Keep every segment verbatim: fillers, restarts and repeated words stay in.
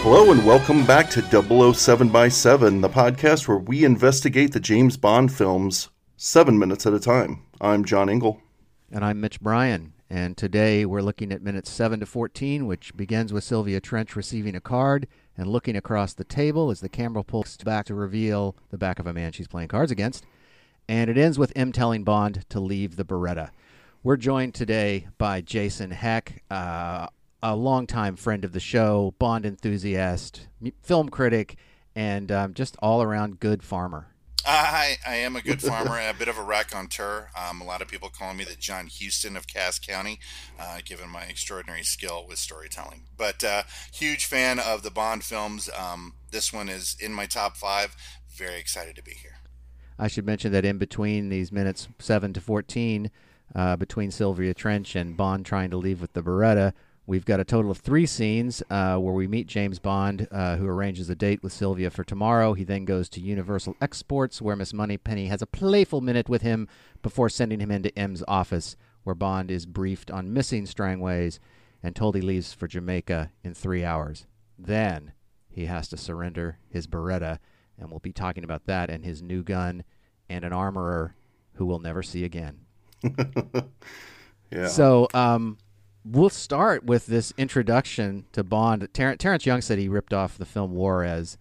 Hello and welcome back to double oh seven by seven, the podcast where we investigate the James Bond films seven minutes at a time. I'm John Engel. And I'm Mitch Bryan. And today we're looking at minutes seven to fourteen, which begins with Sylvia Trench receiving a card and looking across the table as the camera pulls back to reveal the back of a man she's playing cards against. And it ends with M telling Bond to leave the Beretta. We're joined today by Jason Heck, uh... a longtime friend of the show, Bond enthusiast, film critic, and um, just all-around good farmer. I, I am a good farmer and a bit of a raconteur. Um, a lot of people call me the John Huston of Cass County, uh, given my extraordinary skill with storytelling. But uh, huge fan of the Bond films. Um, this one is in my top five. Very excited to be here. I should mention that in between these minutes seven to fourteen, uh, between Sylvia Trench and Bond trying to leave with the Beretta, we've got a total of three scenes uh, where we meet James Bond, uh, who arranges a date with Sylvia for tomorrow. He then goes to Universal Exports, where Miss Moneypenny has a playful minute with him before sending him into M's office, where Bond is briefed on missing Strangways and told he leaves for Jamaica in three hours. Then he has to surrender his Beretta, and we'll be talking about that and his new gun and an armorer who we'll never see again. Yeah. So, um... we'll start with this introduction to Bond. Ter- Terrence Young said he ripped off the film Juarez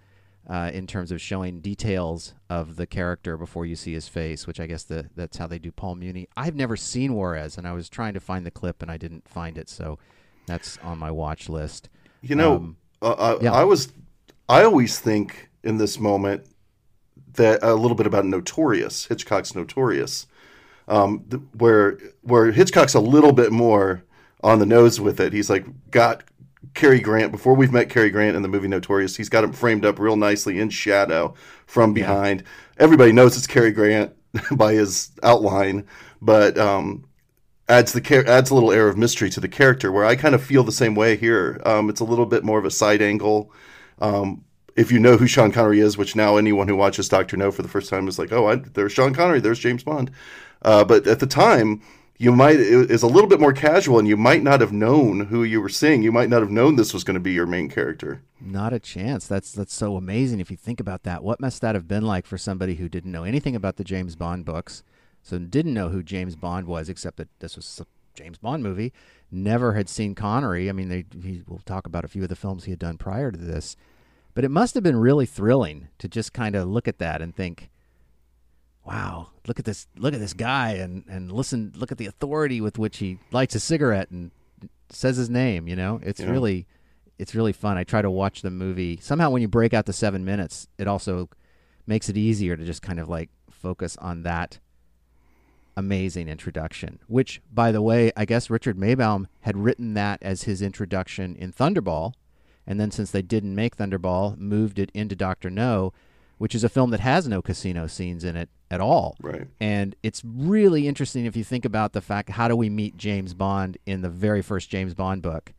uh, in terms of showing details of the character before you see his face, which I guess the, that's how they do Paul Muni. I've never seen Juarez, and I was trying to find the clip, and I didn't find it, so that's on my watch list. You know, um, uh, I, yeah. I was, I always think in this moment that a little bit about Notorious, Hitchcock's Notorious, um, th- where where Hitchcock's a little bit more on the nose with it. He's like got Cary Grant, before we've met Cary Grant in the movie Notorious, he's got him framed up real nicely in shadow from behind. Yeah. Everybody knows it's Cary Grant by his outline, but um, adds the adds a little air of mystery to the character, where I kind of feel the same way here. Um, it's a little bit more of a side angle. Um, if you know who Sean Connery is, which now anyone who watches Doctor No for the first time is like, oh, I, there's Sean Connery, there's James Bond. Uh, but at the time, you might, it's a little bit more casual, and you might not have known who you were seeing. You might not have known this was going to be your main character. Not a chance. That's that's so amazing if you think about that. What must that have been like for somebody who didn't know anything about the James Bond books, so didn't know who James Bond was, except that this was a James Bond movie, never had seen Connery. I mean, they, he, we'll talk about a few of the films he had done prior to this. But it must have been really thrilling to just kind of look at that and think, wow, look at this, look at this guy, and, and listen, look at the authority with which he lights a cigarette and says his name, you know? It's yeah. really, it's really fun. I try to watch the movie. Somehow when you break out the seven minutes, it also makes it easier to just kind of like focus on that amazing introduction, which, by the way, I guess Richard Maybaum had written that as his introduction in Thunderball. And then since they didn't make Thunderball, moved it into Doctor No, which is a film that has no casino scenes in it at all. Right. And it's really interesting if you think about the fact, how do we meet James Bond in the very first James Bond book?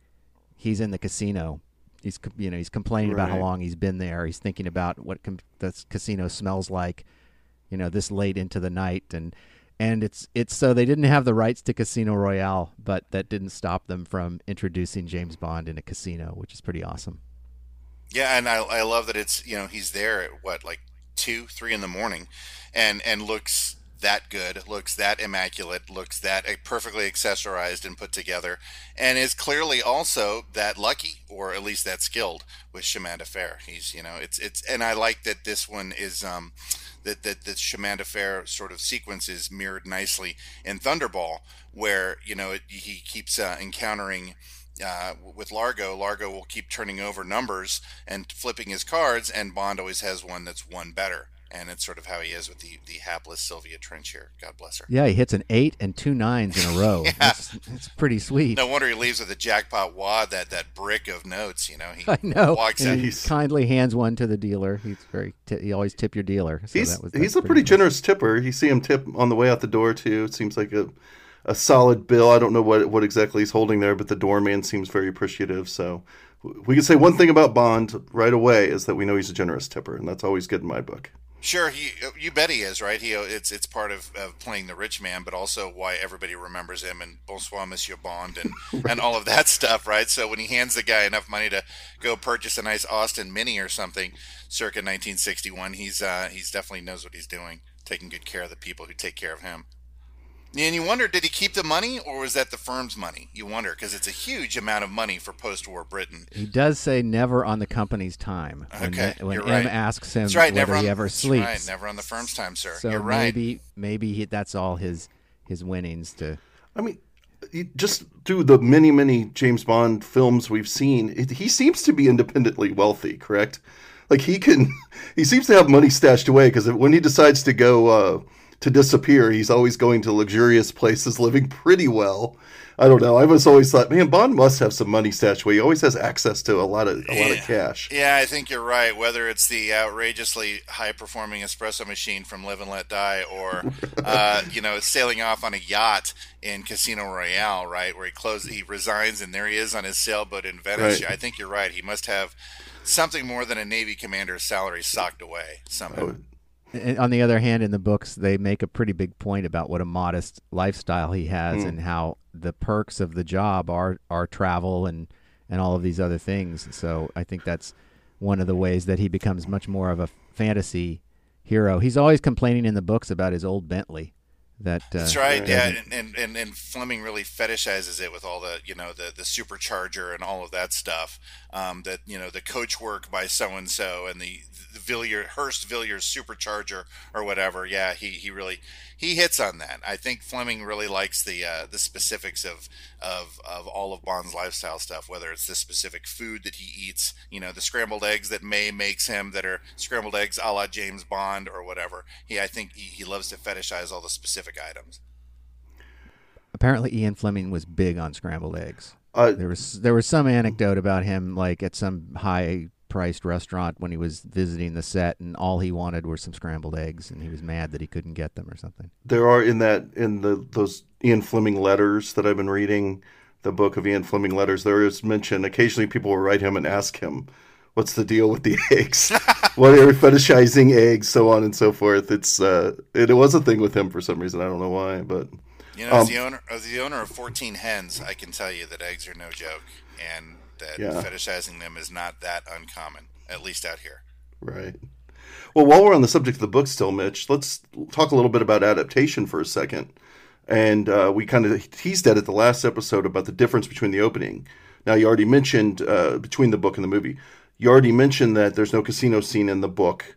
He's in the casino. He's, you know, he's complaining right. about how long he's been there. He's thinking about what com- the casino smells like, you know, this late into the night. And and it's it's so they didn't have the rights to Casino Royale, but that didn't stop them from introducing James Bond in a casino, which is pretty awesome. Yeah, and I, I love that it's, you know, he's there at what, like two, three in the morning, and, and looks that good, looks that immaculate, looks that perfectly accessorized and put together, and is clearly also that lucky, or at least that skilled with Chemin de Fer. He's, you know, it's, it's, and I like that this one is, um, that, that the Chemin de Fer sort of sequence is mirrored nicely in Thunderball, where, you know, it, he keeps uh, encountering uh, with Largo, Largo will keep turning over numbers and flipping his cards, and Bond always has one that's one better. And it's sort of how he is with the, the hapless Sylvia Trench here. God bless her. Yeah, he hits an eight and two nines in a row. Yeah. That's, that's pretty sweet. No wonder he leaves with a jackpot wad, that, that brick of notes, you know. He I know. Walks and out. He he's... kindly hands one to the dealer. He's very t- he always tip your dealer. So he's that was, he's a pretty, pretty generous tipper. You see him tip on the way out the door, too. It seems like a, a solid bill. I don't know what, what exactly he's holding there, but the doorman seems very appreciative, so... We can say one thing about Bond right away is that we know he's a generous tipper, and that's always good in my book. Sure, he, you bet he is, right? He, it's it's part of, of playing the rich man, but also why everybody remembers him and Bonsoir, Monsieur Bond, and, right. and all of that stuff, right? So when he hands the guy enough money to go purchase a nice Austin Mini or something, circa nineteen sixty-one, he's uh, he's definitely knows what he's doing, taking good care of the people who take care of him. And you wonder, did he keep the money, or was that the firm's money? You wonder, because it's a huge amount of money for post-war Britain. He does say never on the company's time. When okay, the, when you're right. M asks him that's right, whether never on, he ever sleeps. That's right, never on the firm's time, sir. So you're right. maybe, maybe he, that's all his his winnings to... I mean, just through the many, many James Bond films we've seen, it, he seems to be independently wealthy, correct? Like, he can... He seems to have money stashed away, because when he decides to go... Uh, to disappear, he's always going to luxurious places, living pretty well. I don't know. I was always thought, man, Bond must have some money stashed away. He always has access to a lot of a yeah. lot of cash. Yeah, I think you're right. Whether it's the outrageously high-performing espresso machine from Live and Let Die, or uh, you know, sailing off on a yacht in Casino Royale, right, where he closes, he resigns, and there he is on his sailboat in Venice. Right. I think you're right. He must have something more than a Navy commander's salary socked away somehow. Oh. And on the other hand, in the books, they make a pretty big point about what a modest lifestyle he has mm. and how the perks of the job are, are travel and, and all of these other things. So I think that's one of the ways that he becomes much more of a fantasy hero. He's always complaining in the books about his old Bentley. That, uh, That's right, yeah, and, and, and, and Fleming really fetishizes it with all the, you know, the, the supercharger and all of that stuff, um, that, you know, the coach work by so-and-so and the, the Villiers, Hearst Villiers supercharger or whatever, yeah, he, he really, he hits on that. I think Fleming really likes the uh, the specifics of, of, of all of Bond's lifestyle stuff, whether it's the specific food that he eats, you know, the scrambled eggs that May makes him that are scrambled eggs a la James Bond or whatever. He, I think he, he loves to fetishize all the specific items. Apparently Ian Fleming was big on scrambled eggs. Uh, there was there was some anecdote about him, like at some high-priced restaurant when he was visiting the set, and all he wanted were some scrambled eggs, and he was mad that he couldn't get them or something. There are in that in the those Ian Fleming letters that I've been reading, the book of Ian Fleming letters, there is mention occasionally people will write him and ask him, what's the deal with the eggs? What are you fetishizing eggs, so on and so forth? It's uh, it, it was a thing with him for some reason. I don't know why, but you know, um, as the owner, as the owner of fourteen hens, I can tell you that eggs are no joke, and that yeah. fetishizing them is not that uncommon, at least out here. Right. Well, while we're on the subject of the book, still, Mitch, let's talk a little bit about adaptation for a second, and uh, we kind of teased at it the last episode about the difference between the opening. Now, you already mentioned uh, between the book and the movie. You already mentioned that there's no casino scene in the book,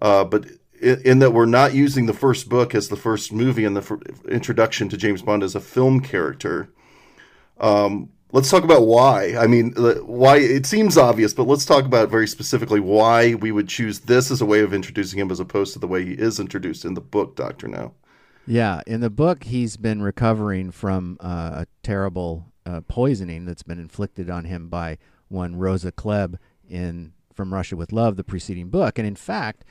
uh, but in, in that we're not using the first book as the first movie and the fir- introduction to James Bond as a film character. Um, let's talk about why. I mean, why it seems obvious, but let's talk about very specifically why we would choose this as a way of introducing him as opposed to the way he is introduced in the book, Doctor No. Yeah, in the book, he's been recovering from uh, a terrible uh, poisoning that's been inflicted on him by one Rosa Klebb, in From Russia With Love, the preceding book. And in fact,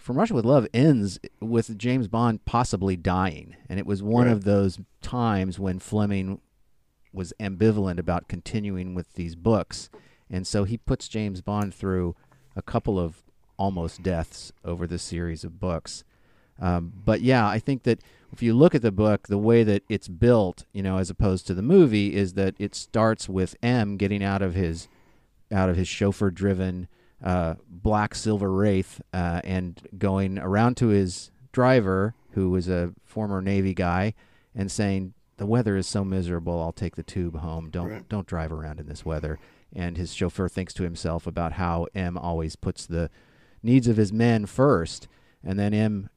From Russia With Love ends with James Bond possibly dying. And it was one right. of those times when Fleming was ambivalent about continuing with these books. And so he puts James Bond through a couple of almost deaths over the series of books. Um, but yeah, I think that if you look at the book, the way that it's built, you know, as opposed to the movie, is that it starts with M getting out of his out of his chauffeur-driven uh, black silver Wraith uh, and going around to his driver, who was a former Navy guy, and saying, the weather is so miserable, I'll take the tube home. Don't right. don't drive around in this weather. And his chauffeur thinks to himself about how M always puts the needs of his men first. And then M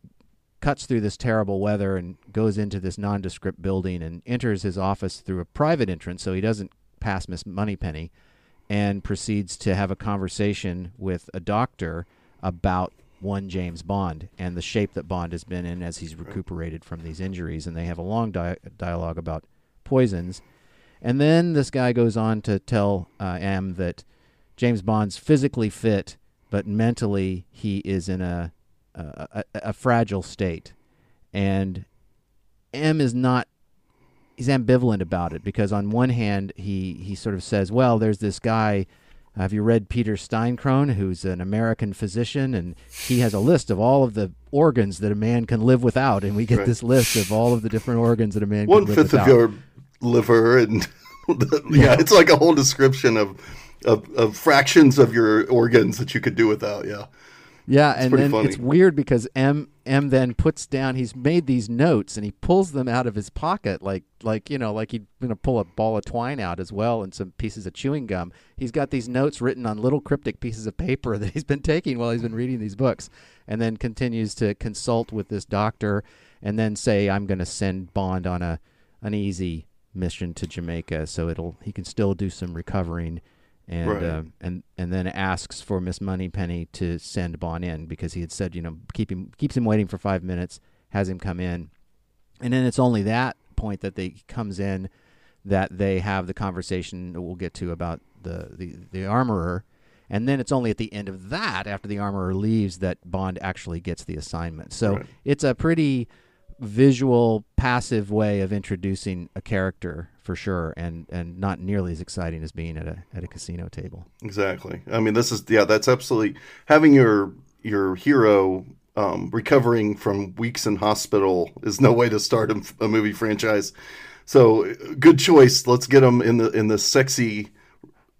cuts through this terrible weather and goes into this nondescript building and enters his office through a private entrance, so he doesn't past Miss Moneypenny and proceeds to have a conversation with a doctor about one James Bond and the shape that Bond has been in as he's recuperated from these injuries. And they have a long di dialogue about poisons. And then this guy goes on to tell uh, M that James Bond's physically fit, but mentally he is in a, a, a, a fragile state. And M is not, he's ambivalent about it, because on one hand, he, he sort of says, well, there's this guy, have you read Peter Steinkron, who's an American physician, and he has a list of all of the organs that a man can live without, and we get right. this list of all of the different organs that a man One can live without. One-fifth of your liver, and the, yeah, yeah, it's like a whole description of, of, of fractions of your organs that you could do without, yeah. Yeah, it's and then funny. It's weird because M M then puts down, he's made these notes and he pulls them out of his pocket like like you know, like he's gonna pull a ball of twine out as well and some pieces of chewing gum. He's got these notes written on little cryptic pieces of paper that he's been taking while he's been reading these books, and then continues to consult with this doctor and then say, I'm gonna send Bond on a an easy mission to Jamaica so it'll he can still do some recovering. And right. uh, and and then asks for Miss Moneypenny to send Bond in because he had said, you know, keep him keeps him waiting for five minutes, has him come in, and then it's only that point that they comes in that they have the conversation that we'll get to about the the the armorer, and then it's only at the end of that, after the armorer leaves, that Bond actually gets the assignment. So right. it's a pretty visual, passive way of introducing a character for sure, and and not nearly as exciting as being at a at a casino table. Exactly. I mean, this is yeah, that's absolutely having your your hero um, recovering from weeks in hospital is no way to start a, a movie franchise. So good choice. Let's get him in the in the sexy,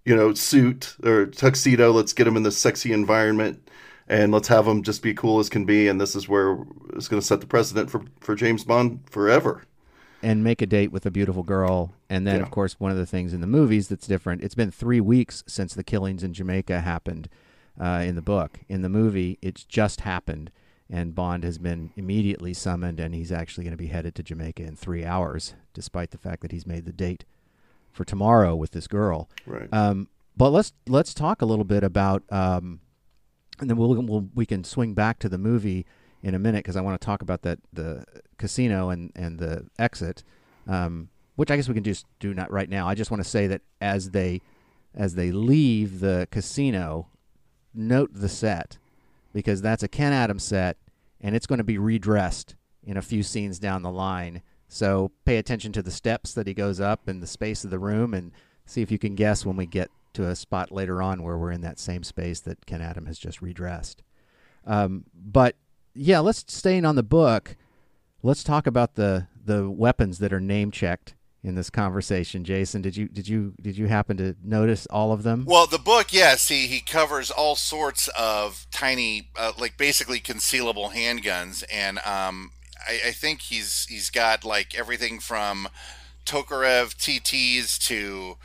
you know, suit or tuxedo. Let's get him in the sexy environment. And let's have him just be cool as can be. And this is where it's going to set the precedent for, for James Bond forever. And make a date with a beautiful girl. And then, yeah. of course, one of the things in the movies that's different, it's been three weeks since the killings in Jamaica happened uh, in the book. In the movie, it's just happened. And Bond has been immediately summoned. And he's actually going to be headed to Jamaica in three hours, despite the fact that he's made the date for tomorrow with this girl. Right. Um, but let's let's talk a little bit about... Um, And then we'll, we'll, we can swing back to the movie in a minute because I want to talk about that the casino and, and the exit, um, which I guess we can just do not right now. I just want to say that as they as they leave the casino, note the set, because that's a Ken Adam set, and it's going to be redressed in a few scenes down the line. So pay attention to the steps that he goes up and the space of the room, and see if you can guess when we get to a spot later on where we're in that same space that Ken Adam has just redressed. Um, but yeah, let's staying on the book. Let's talk about the, the weapons that are name checked in this conversation. Jason, did you, did you, did you happen to notice all of them? Well, the book, yeah. See, he covers all sorts of tiny, uh, like basically concealable handguns. And, um, I, I think he's, he's got like everything from Tokarev T Ts to,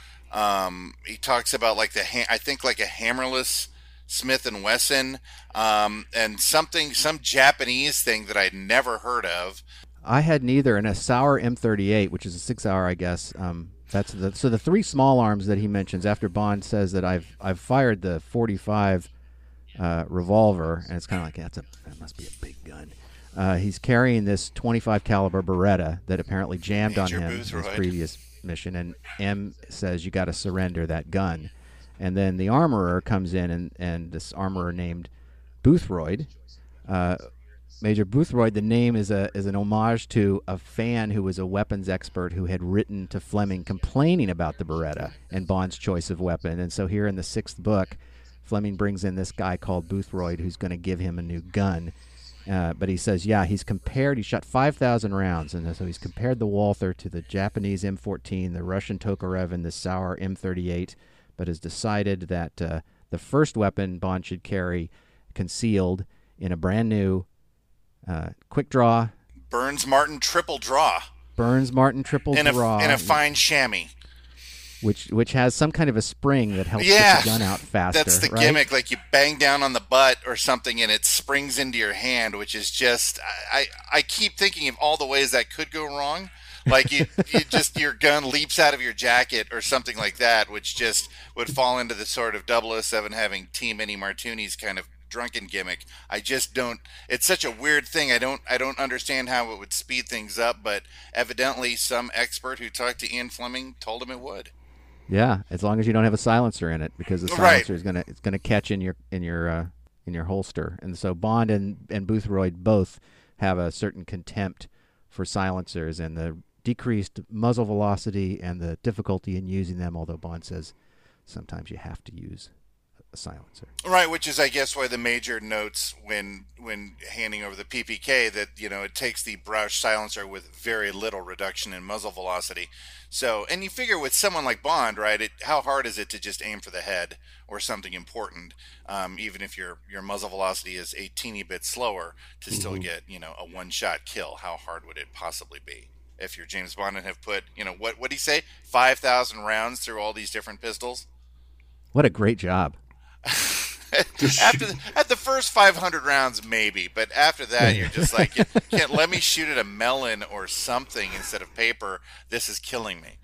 Um, he talks about like the, ha I think like a hammerless Smith and Wesson, um, and something, some Japanese thing that I'd never heard of. I had neither, and a Sauer M thirty-eight, which is a six hour, I guess. Um, that's the, so the three small arms that he mentions after Bond says that I've, I've fired the forty-five, uh, revolver, and it's kind of like, that's a, that must be a big gun. Uh, he's carrying this twenty-five caliber Beretta that apparently jammed Major on him Boothroyd. His previous mission, and M says you got to surrender that gun. And then the armorer comes in, and and this armorer named Boothroyd, uh, Major Boothroyd. The name is a is an homage to a fan who was a weapons expert who had written to Fleming complaining about the Beretta and Bond's choice of weapon. And so here in the sixth book, Fleming brings in this guy called Boothroyd who's going to give him a new gun. Uh, but he says, yeah, he's compared, he shot five thousand rounds, and so he's compared the Walther to the Japanese M fourteen, the Russian Tokarev, and the Sauer M thirty-eight, but has decided that uh, the first weapon Bond should carry concealed in a brand-new uh, quick-draw... Burns-Martin triple draw. Burns-Martin triple in draw. A, in a fine chamois. Which which has some kind of a spring that helps yeah, get the gun out faster. That's the right? gimmick. Like you bang down on the butt or something, and it springs into your hand, which is just I I keep thinking of all the ways that could go wrong. Like you, you just, your gun leaps out of your jacket or something like that, which just would fall into the sort of double oh seven having too many martinis kind of drunken gimmick. I just don't, it's such a weird thing. I don't, I don't understand how it would speed things up, but evidently some expert who talked to Ian Fleming told him it would. Yeah, as long as you don't have a silencer in it, because the silencer right. is gonna it's gonna catch in your in your uh, in your holster. And so Bond and and Boothroyd both have a certain contempt for silencers and the decreased muzzle velocity and the difficulty in using them. Although Bond says sometimes you have to use a silencer. Right, which is I guess why the major notes when when handing over the P P K that you know it takes the Brausch silencer with very little reduction in muzzle velocity. So, and you figure with someone like Bond, right, it, how hard is it to just aim for the head or something important, um, even if your your muzzle velocity is a teeny bit slower, to mm-hmm. still get, you know, a one-shot kill? How hard would it possibly be if you're James Bond and have put, you know, what what'd he say, five thousand rounds through all these different pistols? What a great job. After the, at the first five hundred rounds, maybe, but after that, you're just like, you can't, let me shoot at a melon or something instead of paper. This is killing me.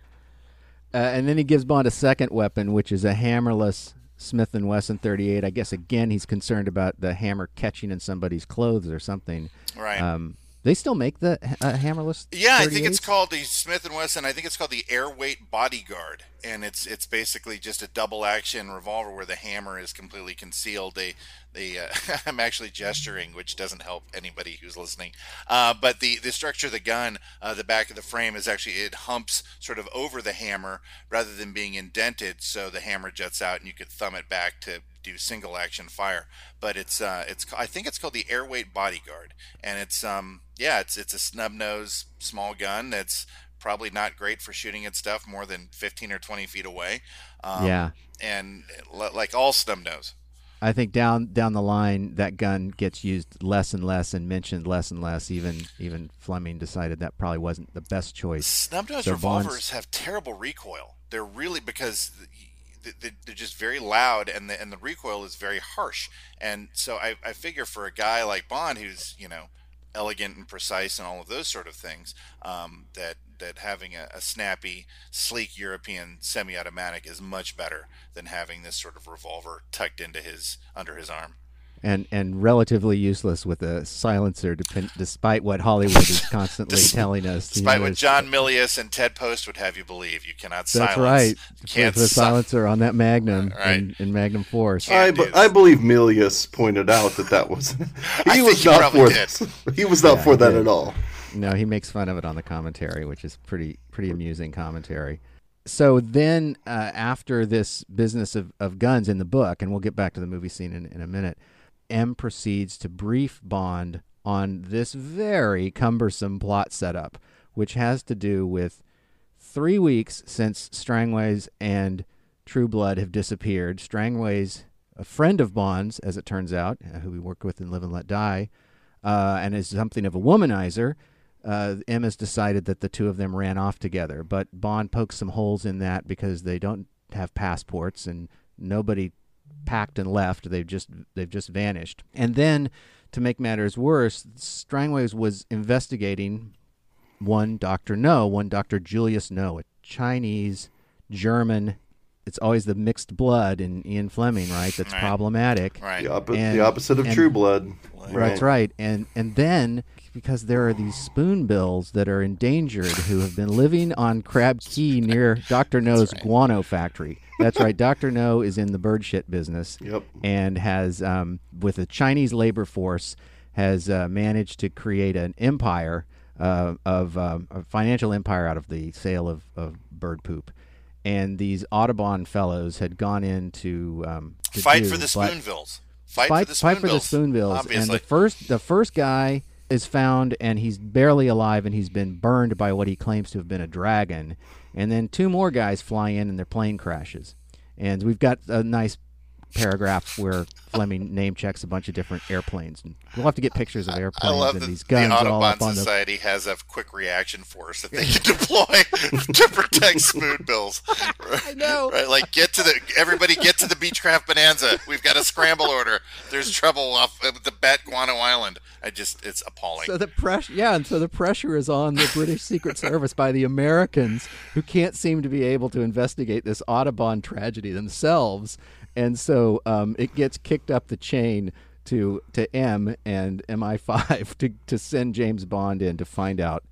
Uh, and then he gives Bond a second weapon, which is a hammerless Smith and Wesson thirty-eight. I guess again he's concerned about the hammer catching in somebody's clothes or something. Right. Um, they still make the uh, hammerless. Yeah, I think it's called the Smith and Wesson. I think it's called the Airweight Bodyguard, and it's it's basically just a double action revolver where the hammer is completely concealed. They they uh, I'm actually gesturing, which doesn't help anybody who's listening. Uh, but the the structure of the gun, uh, the back of the frame is actually, it humps sort of over the hammer rather than being indented, so the hammer juts out and you could thumb it back to do single action fire. But it's uh it's I think it's called the Airweight Bodyguard, and it's um yeah it's it's a snub nose small gun that's probably not great for shooting at stuff more than fifteen or twenty feet away. Um, yeah, and like all snub nose, I think down down the line that gun gets used less and less and mentioned less and less. Even even Fleming decided that probably wasn't the best choice. Snub nose so revolvers Bond's... have terrible recoil. They're really because. They're just very loud, and the and the recoil is very harsh. And so I, I figure for a guy like Bond, who's, you know, elegant and precise and all of those sort of things, um, that that having a, a snappy, sleek European semi-automatic is much better than having this sort of revolver tucked into his under his arm. And and relatively useless with a silencer, dep- despite what Hollywood is constantly Des- telling us. Despite you know, what John Milius and Ted Post would have you believe, you cannot silence. That's right. You can't with the sil- silencer on that Magnum right. in, in Magnum Force. I, b- I believe Milius pointed out that that was he was not for this. He was not yeah, for that at all. No, he makes fun of it on the commentary, which is pretty pretty amusing commentary. So then, uh, after this business of of guns in the book, and we'll get back to the movie scene in, in a minute. M proceeds to brief Bond on this very cumbersome plot setup, which has to do with three weeks since Strangways and True Blood have disappeared. Strangways, a friend of Bond's, as it turns out, who we worked with in Live and Let Die, uh, and is something of a womanizer, uh, M has decided that the two of them ran off together. But Bond pokes some holes in that because they don't have passports and nobody packed and left. They've just they've just vanished. And then, to make matters worse, Strangways was investigating one Doctor No, one Doctor Julius No, a Chinese German. It's always the mixed blood in Ian Fleming, right? That's right. Problematic. Right. The, op- and, the opposite of and, True Blood. Right. That's right. And and then, because there are these spoonbills that are endangered who have been living on Crab Key near Doctor No's right. guano factory. That's right. Doctor No is in the bird shit business. Yep. And has, um, with a Chinese labor force, has uh, managed to create an empire uh, of um, a financial empire out of the sale of, of bird poop. And these Audubon fellows had gone in to, um, to fight, do, for the spoonbills. Fight, fight for the spoonbills. Fight for the spoonbills. Obviously. And the first, the first guy is found, and he's barely alive, and he's been burned by what he claims to have been a dragon. And then two more guys fly in, and their plane crashes. And we've got a nice paragraph where Fleming name checks a bunch of different airplanes, and we'll have to get pictures of airplanes I love and that these guns. The Audubon all Society the... has a quick reaction force that they can deploy to protect spoon bills. I know, right? Like get to the everybody get to the Beechcraft Bonanza. We've got a scramble order. There's trouble off of the Bat Guano Island. I just it's appalling. So the pressure, yeah, and so the pressure is on the British Secret Service by the Americans, who can't seem to be able to investigate this Audubon tragedy themselves. And so um, it gets kicked up the chain to to M and M I five to, to send James Bond in to find out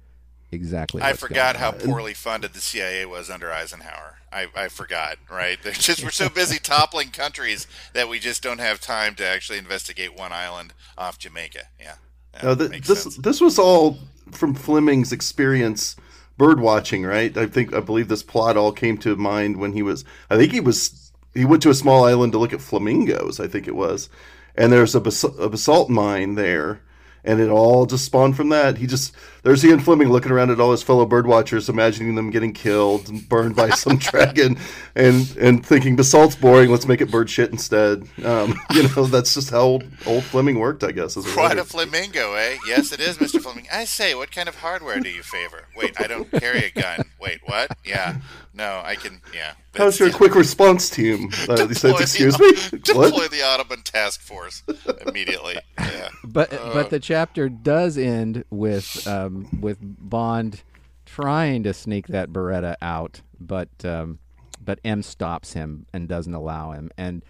exactly what's I forgot going on. How poorly funded the C I A was under Eisenhower. I, I forgot, right? They're just we're so busy toppling countries that we just don't have time to actually investigate one island off Jamaica. Yeah. No, th- this sense. This was all from Fleming's experience bird watching, right? I think I believe this plot all came to mind when he was I think he was He went to a small island to look at flamingos, I think it was. And there's a, bas- a basalt mine there. And it all just spawned from that. He just, there's Ian Fleming looking around at all his fellow birdwatchers, imagining them getting killed and burned by some dragon and, and thinking basalt's boring. Let's make it bird shit instead. Um, you know, that's just how old, old Fleming worked, I guess. Quite a flamingo, eh? Yes, it is, Mister Fleming. I say, what kind of hardware do you favor? Wait, I don't carry a gun. Wait, what? Yeah. No, I can, yeah. How's your yeah. quick response team? Uh, deploy said, Excuse the, me? Deploy what? The Audubon task force immediately. Yeah. But uh, but the chapter does end with um, with Bond trying to sneak that Beretta out, but um, but M stops him and doesn't allow him. And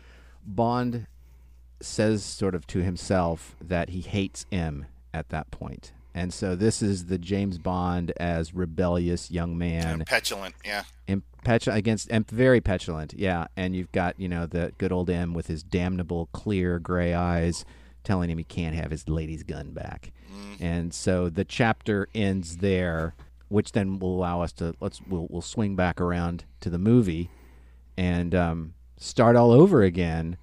Bond says sort of to himself that he hates M at that point. And so this is the James Bond as rebellious young man. And petulant, yeah. Impetulant against, and very petulant, yeah. And you've got, you know, the good old M with his damnable clear gray eyes telling him he can't have his lady's gun back. Mm. And so the chapter ends there, which then will allow us to, let's, we'll, we'll swing back around to the movie and um, start all over again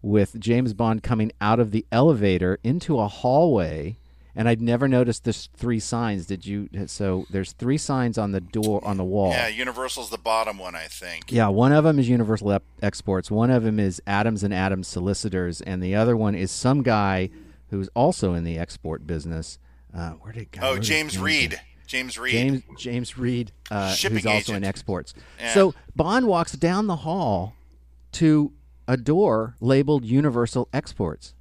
with James Bond coming out of the elevator into a hallway. And I'd never noticed there's three signs. Did you? So there's three signs on the door, on the wall. Yeah, Universal's the bottom one, I think. Yeah, one of them is Universal Ep- Exports. One of them is Adams and Adams Solicitors. And the other one is some guy who's also in the export business. Uh, where did it go? Oh, James Reed. James Reed. James James Reed, uh, who's also agent. in exports. Yeah. So Bond walks down the hall to a door labeled Universal Exports.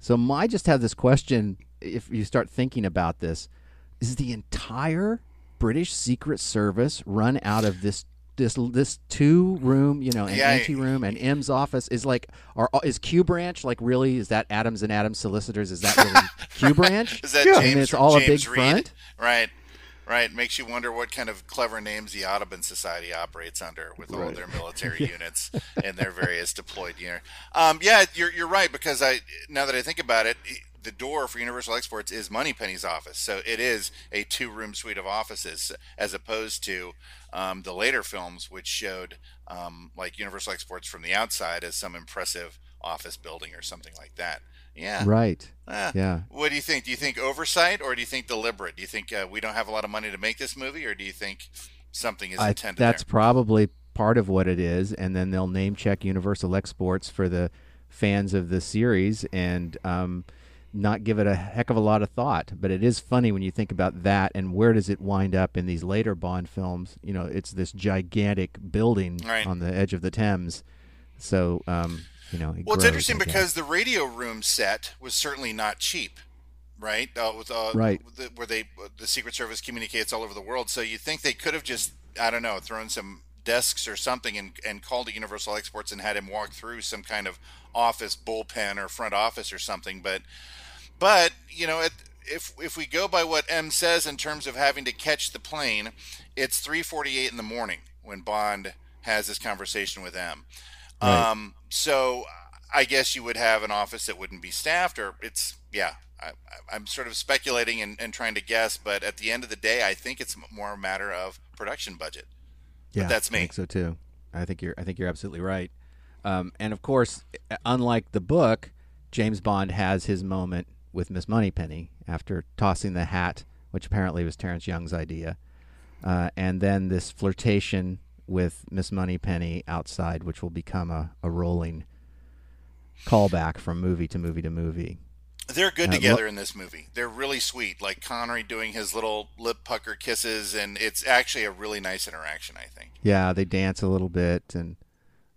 So I just have this question. If you start thinking about this, is the entire British Secret Service run out of this this this two room, you know, an yeah, ante room and M's office is like, are, is Q Branch like really? Is that Adams and Adams Solicitors? Is that really Q Branch? Is that yeah. James? And it's all James a big Reed? Front, right? Right, makes you wonder what kind of clever names the Audubon Society operates under with all right. their military yeah. units and their various deployed units. Um, yeah, you're you're right because I now that I think about it, the door for Universal Exports is Moneypenny's office, so it is a two-room suite of offices as opposed to um, the later films, which showed um, like Universal Exports from the outside as some impressive office building or something like that. Yeah. Right. Uh, yeah. What do you think? Do you think oversight or do you think deliberate? Do you think uh, we don't have a lot of money to make this movie or do you think something is intended I, That's there? Probably part of what it is. And then they'll name check Universal Exports for the fans of the series and um, not give it a heck of a lot of thought. But it is funny when you think about that and where does it wind up in these later Bond films? You know, it's this gigantic building right. on the edge of the Thames. So... Um, You know, it well, grows, it's interesting because the radio room set was certainly not cheap, right? Uh, with, uh, right. The, where they the Secret Service communicates all over the world, so you think they could have just, I don't know, thrown some desks or something and, and called it Universal Exports and had him walk through some kind of office bullpen or front office or something. But, but you know, it, if if we go by what M says in terms of having to catch the plane, it's three forty-eight in the morning when Bond has this conversation with M. Right. Um, so I guess you would have an office that wouldn't be staffed or it's, yeah, I, I'm sort of speculating and, and trying to guess, but at the end of the day, I think it's more a matter of production budget. Yeah, but that's me. I think so too. I think you're, I think you're absolutely right. Um, and of course, unlike the book, James Bond has his moment with Miss Moneypenny after tossing the hat, which apparently was Terrence Young's idea. Uh, and then this flirtation with Miss Moneypenny outside, which will become a, a rolling callback from movie to movie to movie. They're good uh, together lo- in this movie. They're really sweet, like Connery doing his little lip pucker kisses, and it's actually a really nice interaction, I think. Yeah, they dance a little bit, and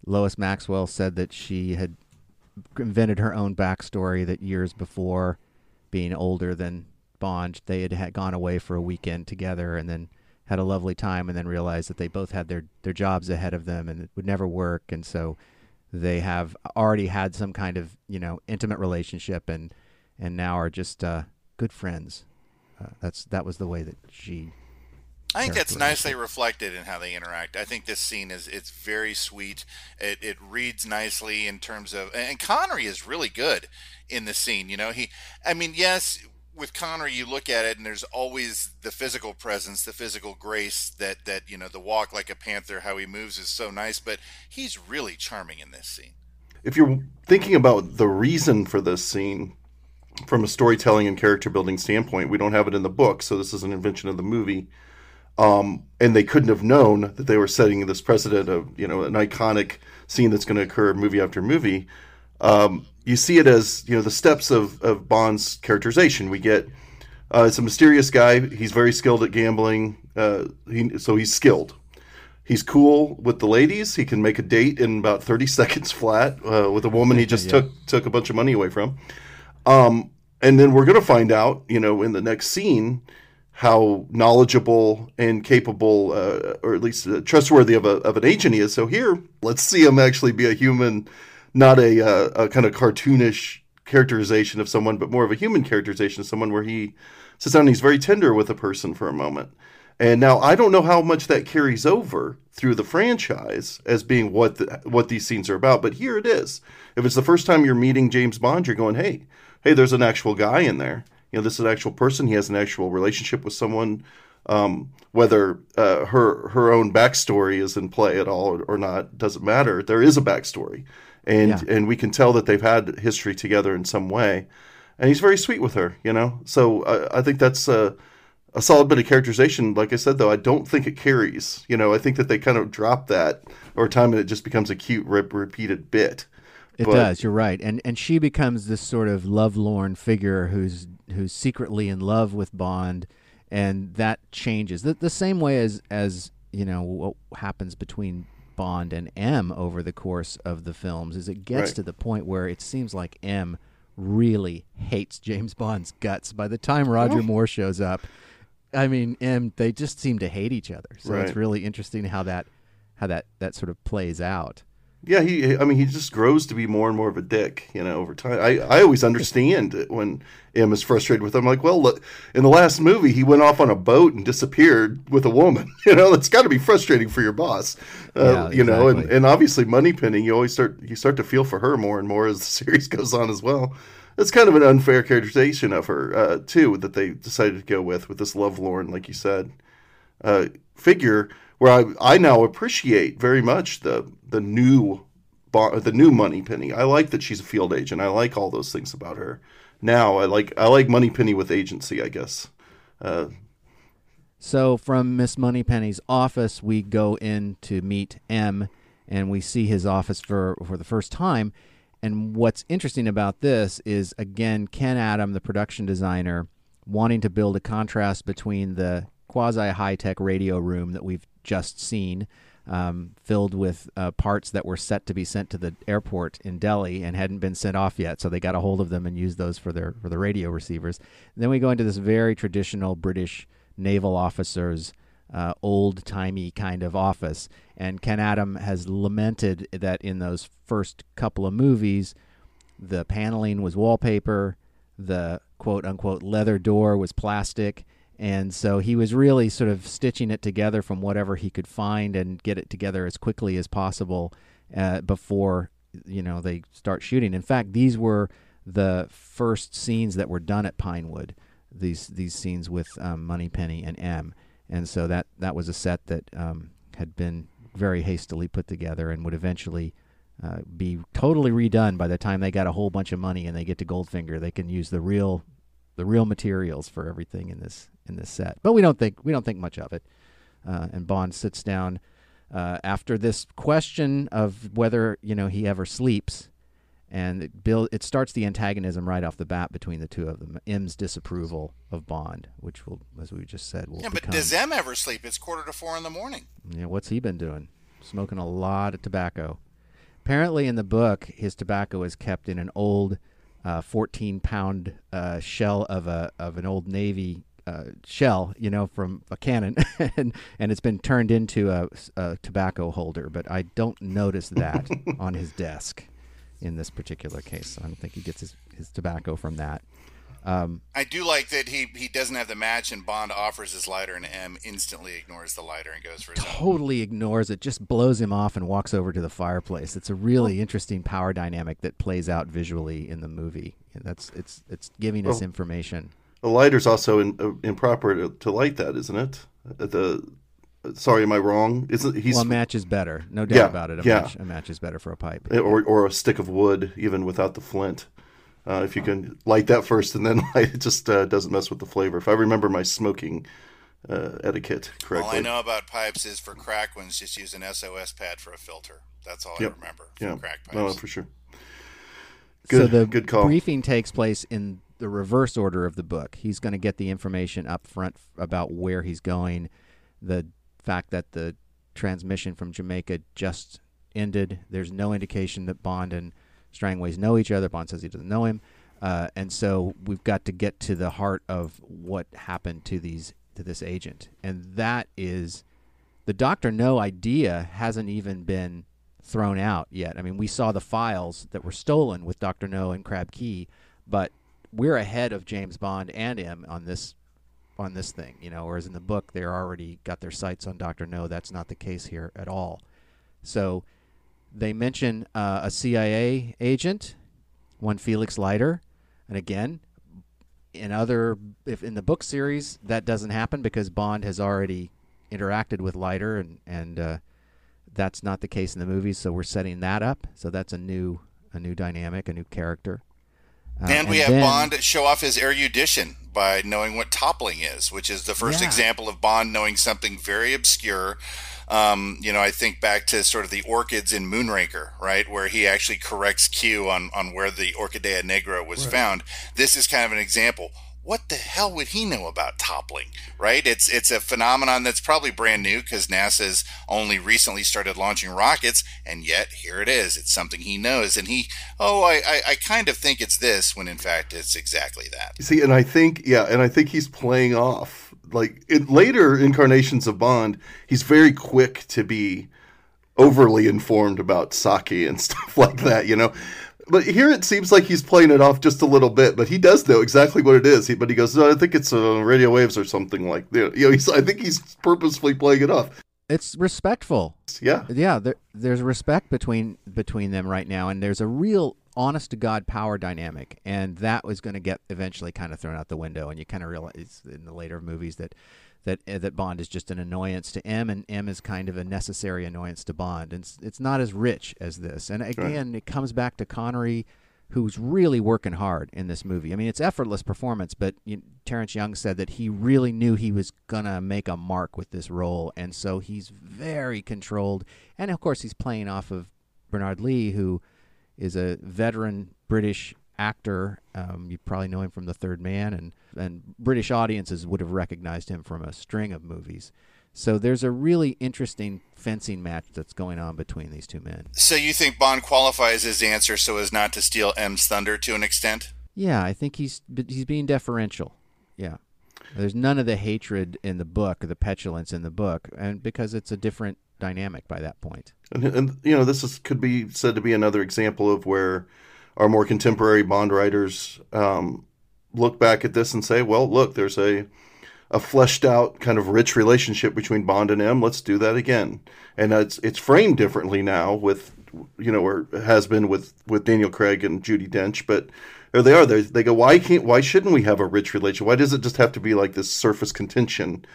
Lois Maxwell said that she had invented her own backstory, that years before, being older than Bond, they had, had gone away for a weekend together and then had a lovely time, and then realized that they both had their, their jobs ahead of them and it would never work, and so they have already had some kind of, you know, intimate relationship, and and now are just uh, good friends. Uh, that's that was the way that she. I think that's nicely reflected in how they interact. I think this scene is it's very sweet. It it reads nicely in terms of, and Connery is really good in the scene. You know, he, I mean, yes, with Connery, you look at it and there's always the physical presence, the physical grace that, that, you know, the walk like a panther, how he moves is so nice, but he's really charming in this scene. If you're thinking about the reason for this scene from a storytelling and character building standpoint, we don't have it in the book, so this is an invention of the movie. Um, and they couldn't have known that they were setting this precedent of, you know, an iconic scene that's going to occur movie after movie. Um, you see it as, you know, the steps of, of Bond's characterization. We get, uh, it's a mysterious guy. He's very skilled at gambling. Uh, he, so he's skilled. He's cool with the ladies. He can make a date in about thirty seconds flat uh, with a woman he just yeah. took took a bunch of money away from. Um, and then we're going to find out, you know, in the next scene, how knowledgeable and capable, uh, or at least uh, trustworthy of a of an agent he is. So here, let's see him actually be a human, not a, uh, a kind of cartoonish characterization of someone, but more of a human characterization of someone where he sits down and he's very tender with a person for a moment. And now I don't know how much that carries over through the franchise as being what the, what these scenes are about, but here it is. If it's the first time you're meeting James Bond, you're going, hey, hey, there's an actual guy in there. You know, this is an actual person. He has an actual relationship with someone, um, whether uh, her her own backstory is in play at all or, or not, doesn't matter. There is a backstory, and yeah. and we can tell that they've had history together in some way. And he's very sweet with her, you know. So uh, I think that's a, a solid bit of characterization. Like I said, though, I don't think it carries. You know, I think that they kind of drop that over time, and it just becomes a cute re- repeated bit. It but, does. You're right. And and she becomes this sort of lovelorn figure who's who's secretly in love with Bond. And that changes the, the same way as, as, you know, what happens between Bond and M over the course of the films is it gets right. to the point where it seems like M really hates James Bond's guts. By the time Roger oh. Moore shows up, I mean, M, they just seem to hate each other. So right. it's really interesting how that how that, that sort of plays out. Yeah, he. I mean, he just grows to be more and more of a dick, you know, over time. I, I always understand when M is frustrated with him. I'm like, well, look, in the last movie, he went off on a boat and disappeared with a woman. You know, that's got to be frustrating for your boss, uh, yeah, you exactly. know. And, and obviously, Moneypenny, you always start you start to feel for her more and more as the series goes on as well. That's kind of an unfair characterization of her uh, too, that they decided to go with with this lovelorn, like you said, uh, figure. Where I, I now appreciate very much the the new the new Moneypenny. I like that she's a field agent. I like all those things about her. Now I like I like Moneypenny with agency, I guess. Uh, so from Miss Moneypenny's office, we go in to meet M, and we see his office for for the first time. And what's interesting about this is, again, Ken Adam, the production designer, wanting to build a contrast between the quasi high-tech radio room that we've just seen, um, filled with uh, parts that were set to be sent to the airport in Delhi and hadn't been sent off yet. So they got a hold of them and used those for their for the radio receivers. And then we go into this very traditional British naval officer's uh, old-timey kind of office. And Ken Adam has lamented that in those first couple of movies, the paneling was wallpaper, the quote-unquote leather door was plastic. And so he was really sort of stitching it together from whatever he could find and get it together as quickly as possible uh, before, you know, they start shooting. In fact, these were the first scenes that were done at Pinewood, these these scenes with um, Moneypenny and M. And so that, that was a set that um, had been very hastily put together and would eventually uh, be totally redone by the time they got a whole bunch of money and they get to Goldfinger. They can use the real the real materials for everything in this in this set, but we don't think we don't think much of it. Uh, and Bond sits down uh, after this question of whether, you know, he ever sleeps, And it build it starts the antagonism right off the bat between the two of them. M's disapproval of Bond, which will, as we just said, will. Yeah, but become... does M ever sleep? It's quarter to four in the morning. Yeah, what's he been doing? Smoking a lot of tobacco. Apparently, in the book, his tobacco is kept in an old, fourteen-pound uh, uh, shell of a of an old Navy uh, shell, you know, from a cannon, and and it's been turned into a, a tobacco holder. But I don't notice that on his desk. In this particular case, I don't think he gets his, his tobacco from that. Um, I do like that he, he doesn't have the match, and Bond offers his lighter, and M instantly ignores the lighter and goes for his totally own. Ignores it, just blows him off and walks over to the fireplace. It's a really interesting power dynamic that plays out visually in the movie. And that's it's it's giving well, us information. The lighter's also in, uh, improper to, to light that, isn't it? The Sorry, am I wrong? Isn't he's well, a match is better, no doubt yeah, about it. A, yeah. match, a match is better for a pipe, or or a stick of wood, even without the flint. Uh, if you can light that first and then light it, just uh, doesn't mess with the flavor. If I remember my smoking uh, etiquette correctly. All I know about pipes is for crack ones, just use an S O S pad for a filter. That's all yep. I remember from yeah. crack pipes. No, for sure. Good, so the good call. Briefing takes place in the reverse order of the book. He's going to get the information up front about where he's going. The fact that the transmission from Jamaica just ended. There's no indication that Bond and Strangways know each other. Bond says he doesn't know him. Uh, and so we've got to get to the heart of what happened to these to this agent. And that is the Doctor No idea hasn't even been thrown out yet. I mean, we saw the files that were stolen with Doctor No and Crab Key, but we're ahead of James Bond and him on this on this thing, you know, whereas in the book they're already got their sights on Doctor No. That's not the case here at all. So they mention uh, a C I A agent, one Felix Leiter, and again, in other, if in the book series that doesn't happen because Bond has already interacted with Leiter, and and uh, that's not the case in the movies. So we're setting that up. So that's a new a new dynamic, a new character. Uh, and, and we have then, Bond show off his erudition by knowing what toppling is, which is the first yeah. example of Bond knowing something very obscure. Um, you know, I think back to sort of the orchids in Moonraker, right, where he actually corrects Q on, on where the Orchidea Negra was right. found. This is kind of an example. What the hell would he know about toppling, right? It's it's a phenomenon that's probably brand new because NASA's only recently started launching rockets, and yet here it is. It's something he knows, and he, oh, I, I, I kind of think it's this when in fact it's exactly that. See, and I think, yeah, and I think he's playing off. Like, in later incarnations of Bond, he's very quick to be overly informed about sake and stuff like that, you know? But here it seems like he's playing it off just a little bit, but he does know exactly what it is. He, but he goes, no, I think it's uh, radio waves or something like that. You know, he's, I think he's purposefully playing it off. It's respectful. Yeah. Yeah, there, there's respect between between them right now, and there's a real honest-to-God power dynamic, and that was going to get eventually kind of thrown out the window, and you kind of realize in the later movies that that uh, that Bond is just an annoyance to M, and M is kind of a necessary annoyance to Bond. And it's, it's not as rich as this. And again, right. it comes back to Connery, who's really working hard in this movie. I mean, it's effortless performance, but you know, Terrence Young said that he really knew he was going to make a mark with this role, and so he's very controlled. And, of course, he's playing off of Bernard Lee, who is a veteran British actor. Um, you probably know him from The Third Man, and, and British audiences would have recognized him from a string of movies. So there's a really interesting fencing match that's going on between these two men. So you think Bond qualifies his answer so as not to steal M's thunder to an extent? Yeah, I think he's he's being deferential. Yeah. There's none of the hatred in the book, or the petulance in the book, and because it's a different dynamic by that point. And, and you know, this is, could be said to be another example of where our more contemporary Bond writers um, look back at this and say, well, look, there's a, a fleshed out kind of rich relationship between Bond and M. Let's do that again. And it's it's framed differently now with, you know, or has been with, with Daniel Craig and Judi Dench. But there they are. They, they go, why can't, why shouldn't we have a rich relationship? Why does it just have to be like this surface contention?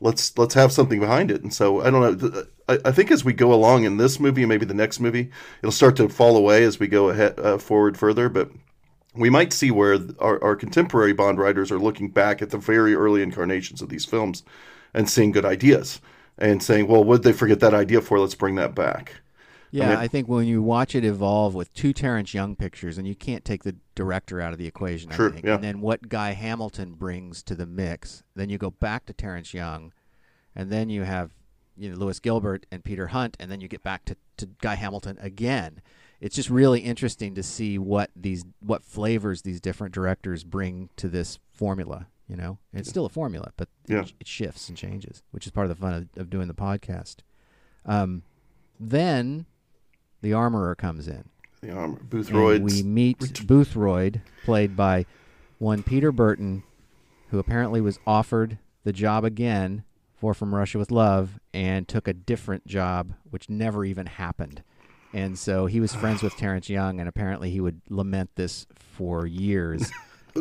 Let's let's have something behind it. And so I don't know. I, I think as we go along in this movie, maybe the next movie, it'll start to fall away as we go ahead uh, forward further. But we might see where our, our contemporary Bond writers are looking back at the very early incarnations of these films and seeing good ideas and saying, well, what did they forget that idea for? Let's bring that back. Yeah, I, mean, I think when you watch it evolve with two Terrence Young pictures, and you can't take the director out of the equation, true, I think. Yeah. And then what Guy Hamilton brings to the mix, then you go back to Terrence Young, and then you have, you know, Lewis Gilbert and Peter Hunt, and then you get back to, to Guy Hamilton again. It's just really interesting to see what these what flavors these different directors bring to this formula. You know, and it's still a formula, but yeah. it, it shifts and changes, which is part of the fun of, of doing the podcast. Um, then the armorer comes in. The armorer, Boothroyd. We meet Richard. Boothroyd, played by one Peter Burton, who apparently was offered the job again for From Russia With Love and took a different job, which never even happened. And so he was friends with Terrence Young, and apparently he would lament this for years.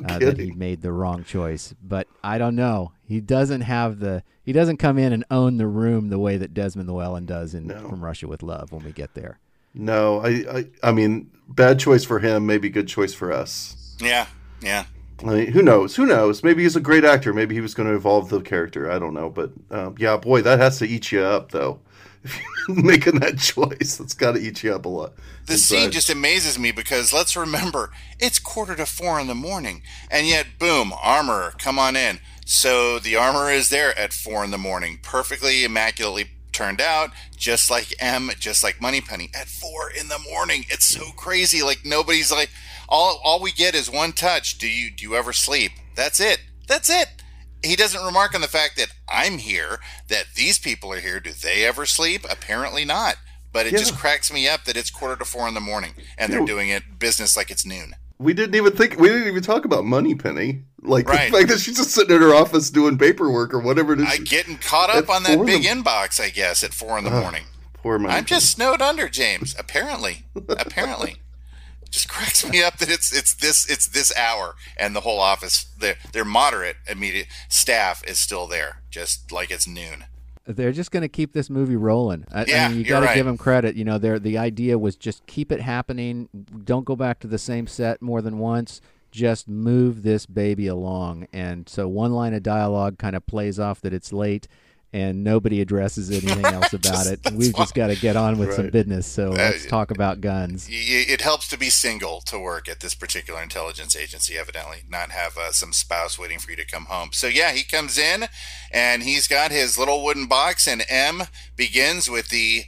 Uh, that he made the wrong choice, but I don't know. He doesn't have the. He doesn't come in and own the room the way that Desmond Llewellyn does in no. From Russia With Love. When we get there, no, I, I, I mean, bad choice for him. Maybe good choice for us. Yeah, yeah. I mean, who knows? Who knows? Maybe he's a great actor. Maybe he was going to evolve the character. I don't know, but um, yeah, boy, that has to eat you up, though. If you're making that choice, that's got to eat you up a lot. The scene just amazes me because let's remember, it's quarter to four in the morning, and yet, boom, armorer, come on in. So the armorer is there at four in the morning, perfectly, immaculately turned out, just like M, just like Moneypenny, at four in the morning. It's so crazy. Like nobody's like, all all we get is one touch. Do you do you ever sleep? That's it. That's it. He doesn't remark on the fact that I'm here, that these people are here. Do they ever sleep? Apparently not. But it yeah. just cracks me up that it's quarter to four in the morning and they're doing it business like it's noon. We didn't even think, we didn't even talk about Moneypenny. Like right. the fact that she's just sitting in her office doing paperwork or whatever it is. I getting caught up on that big the... inbox, I guess, at four in the uh, morning. Poor Moneypenny. I'm just snowed under, James. Apparently. Apparently. Just cracks me up that it's it's this it's this hour and the whole office, their their moderate immediate staff is still there, just like it's noon. They're just going to keep this movie rolling. I, yeah, I mean, you got to right. give them credit. You know, their the idea was just keep it happening. Don't go back to the same set more than once. Just move this baby along. And so one line of dialogue kind of plays off that it's late. And nobody addresses anything else about just, it. We've why. just got to get on with right. some business. So uh, let's talk about guns. It helps to be single to work at this particular intelligence agency, evidently, not have uh, some spouse waiting for you to come home. So, yeah, he comes in, and he's got his little wooden box, and M begins with the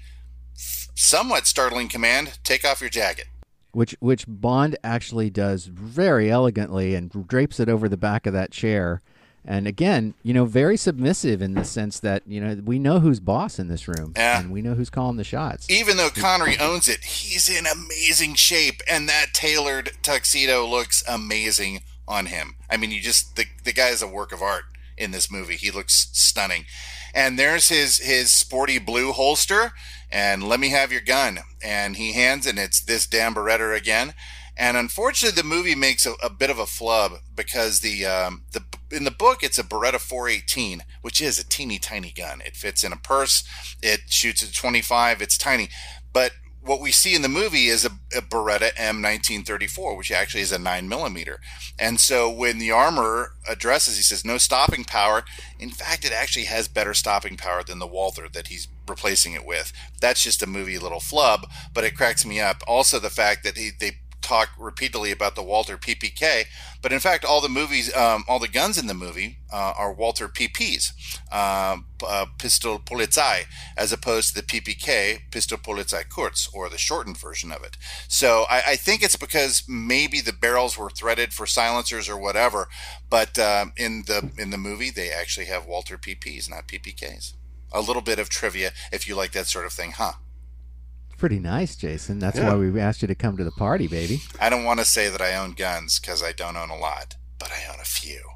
somewhat startling command, take off your jacket. Which which Bond actually does very elegantly and drapes it over the back of that chair. And again, you know, very submissive in the sense that, you know, we know who's boss in this room yeah. and we know who's calling the shots. Even though Connery owns it, he's in amazing shape. And that tailored tuxedo looks amazing on him. I mean, you just the, the guy is a work of art in this movie. He looks stunning. And there's his his sporty blue holster. And let me have your gun. And he hands and it's this damn Beretta again. And unfortunately, the movie makes a, a bit of a flub because the um, the in the book, it's a Beretta four eighteen, which is a teeny tiny gun. It fits in a purse. It shoots at twenty-five. It's tiny. But what we see in the movie is a, a Beretta M nineteen thirty-four, which actually is a nine millimeter. And so when the armorer addresses, he says, no stopping power. In fact, it actually has better stopping power than the Walther that he's replacing it with. That's just a movie little flub, but it cracks me up. Also, the fact that he, they talk repeatedly about the Walther P P K, but in fact all the movies um, all the guns in the movie uh, are Walther P Ps, uh, uh, Pistol Polizei, as opposed to the P P K, Pistol Polizei Kurz, or the shortened version of it. So I, I think it's because maybe the barrels were threaded for silencers or whatever, but uh, in the in the movie they actually have Walther P Ps, not P P Ks. A little bit of trivia if you like that sort of thing, huh? Pretty nice, Jason. That's yeah. why we asked you to come to the party, baby. I don't want to say that I own guns because I don't own a lot, but I own a few.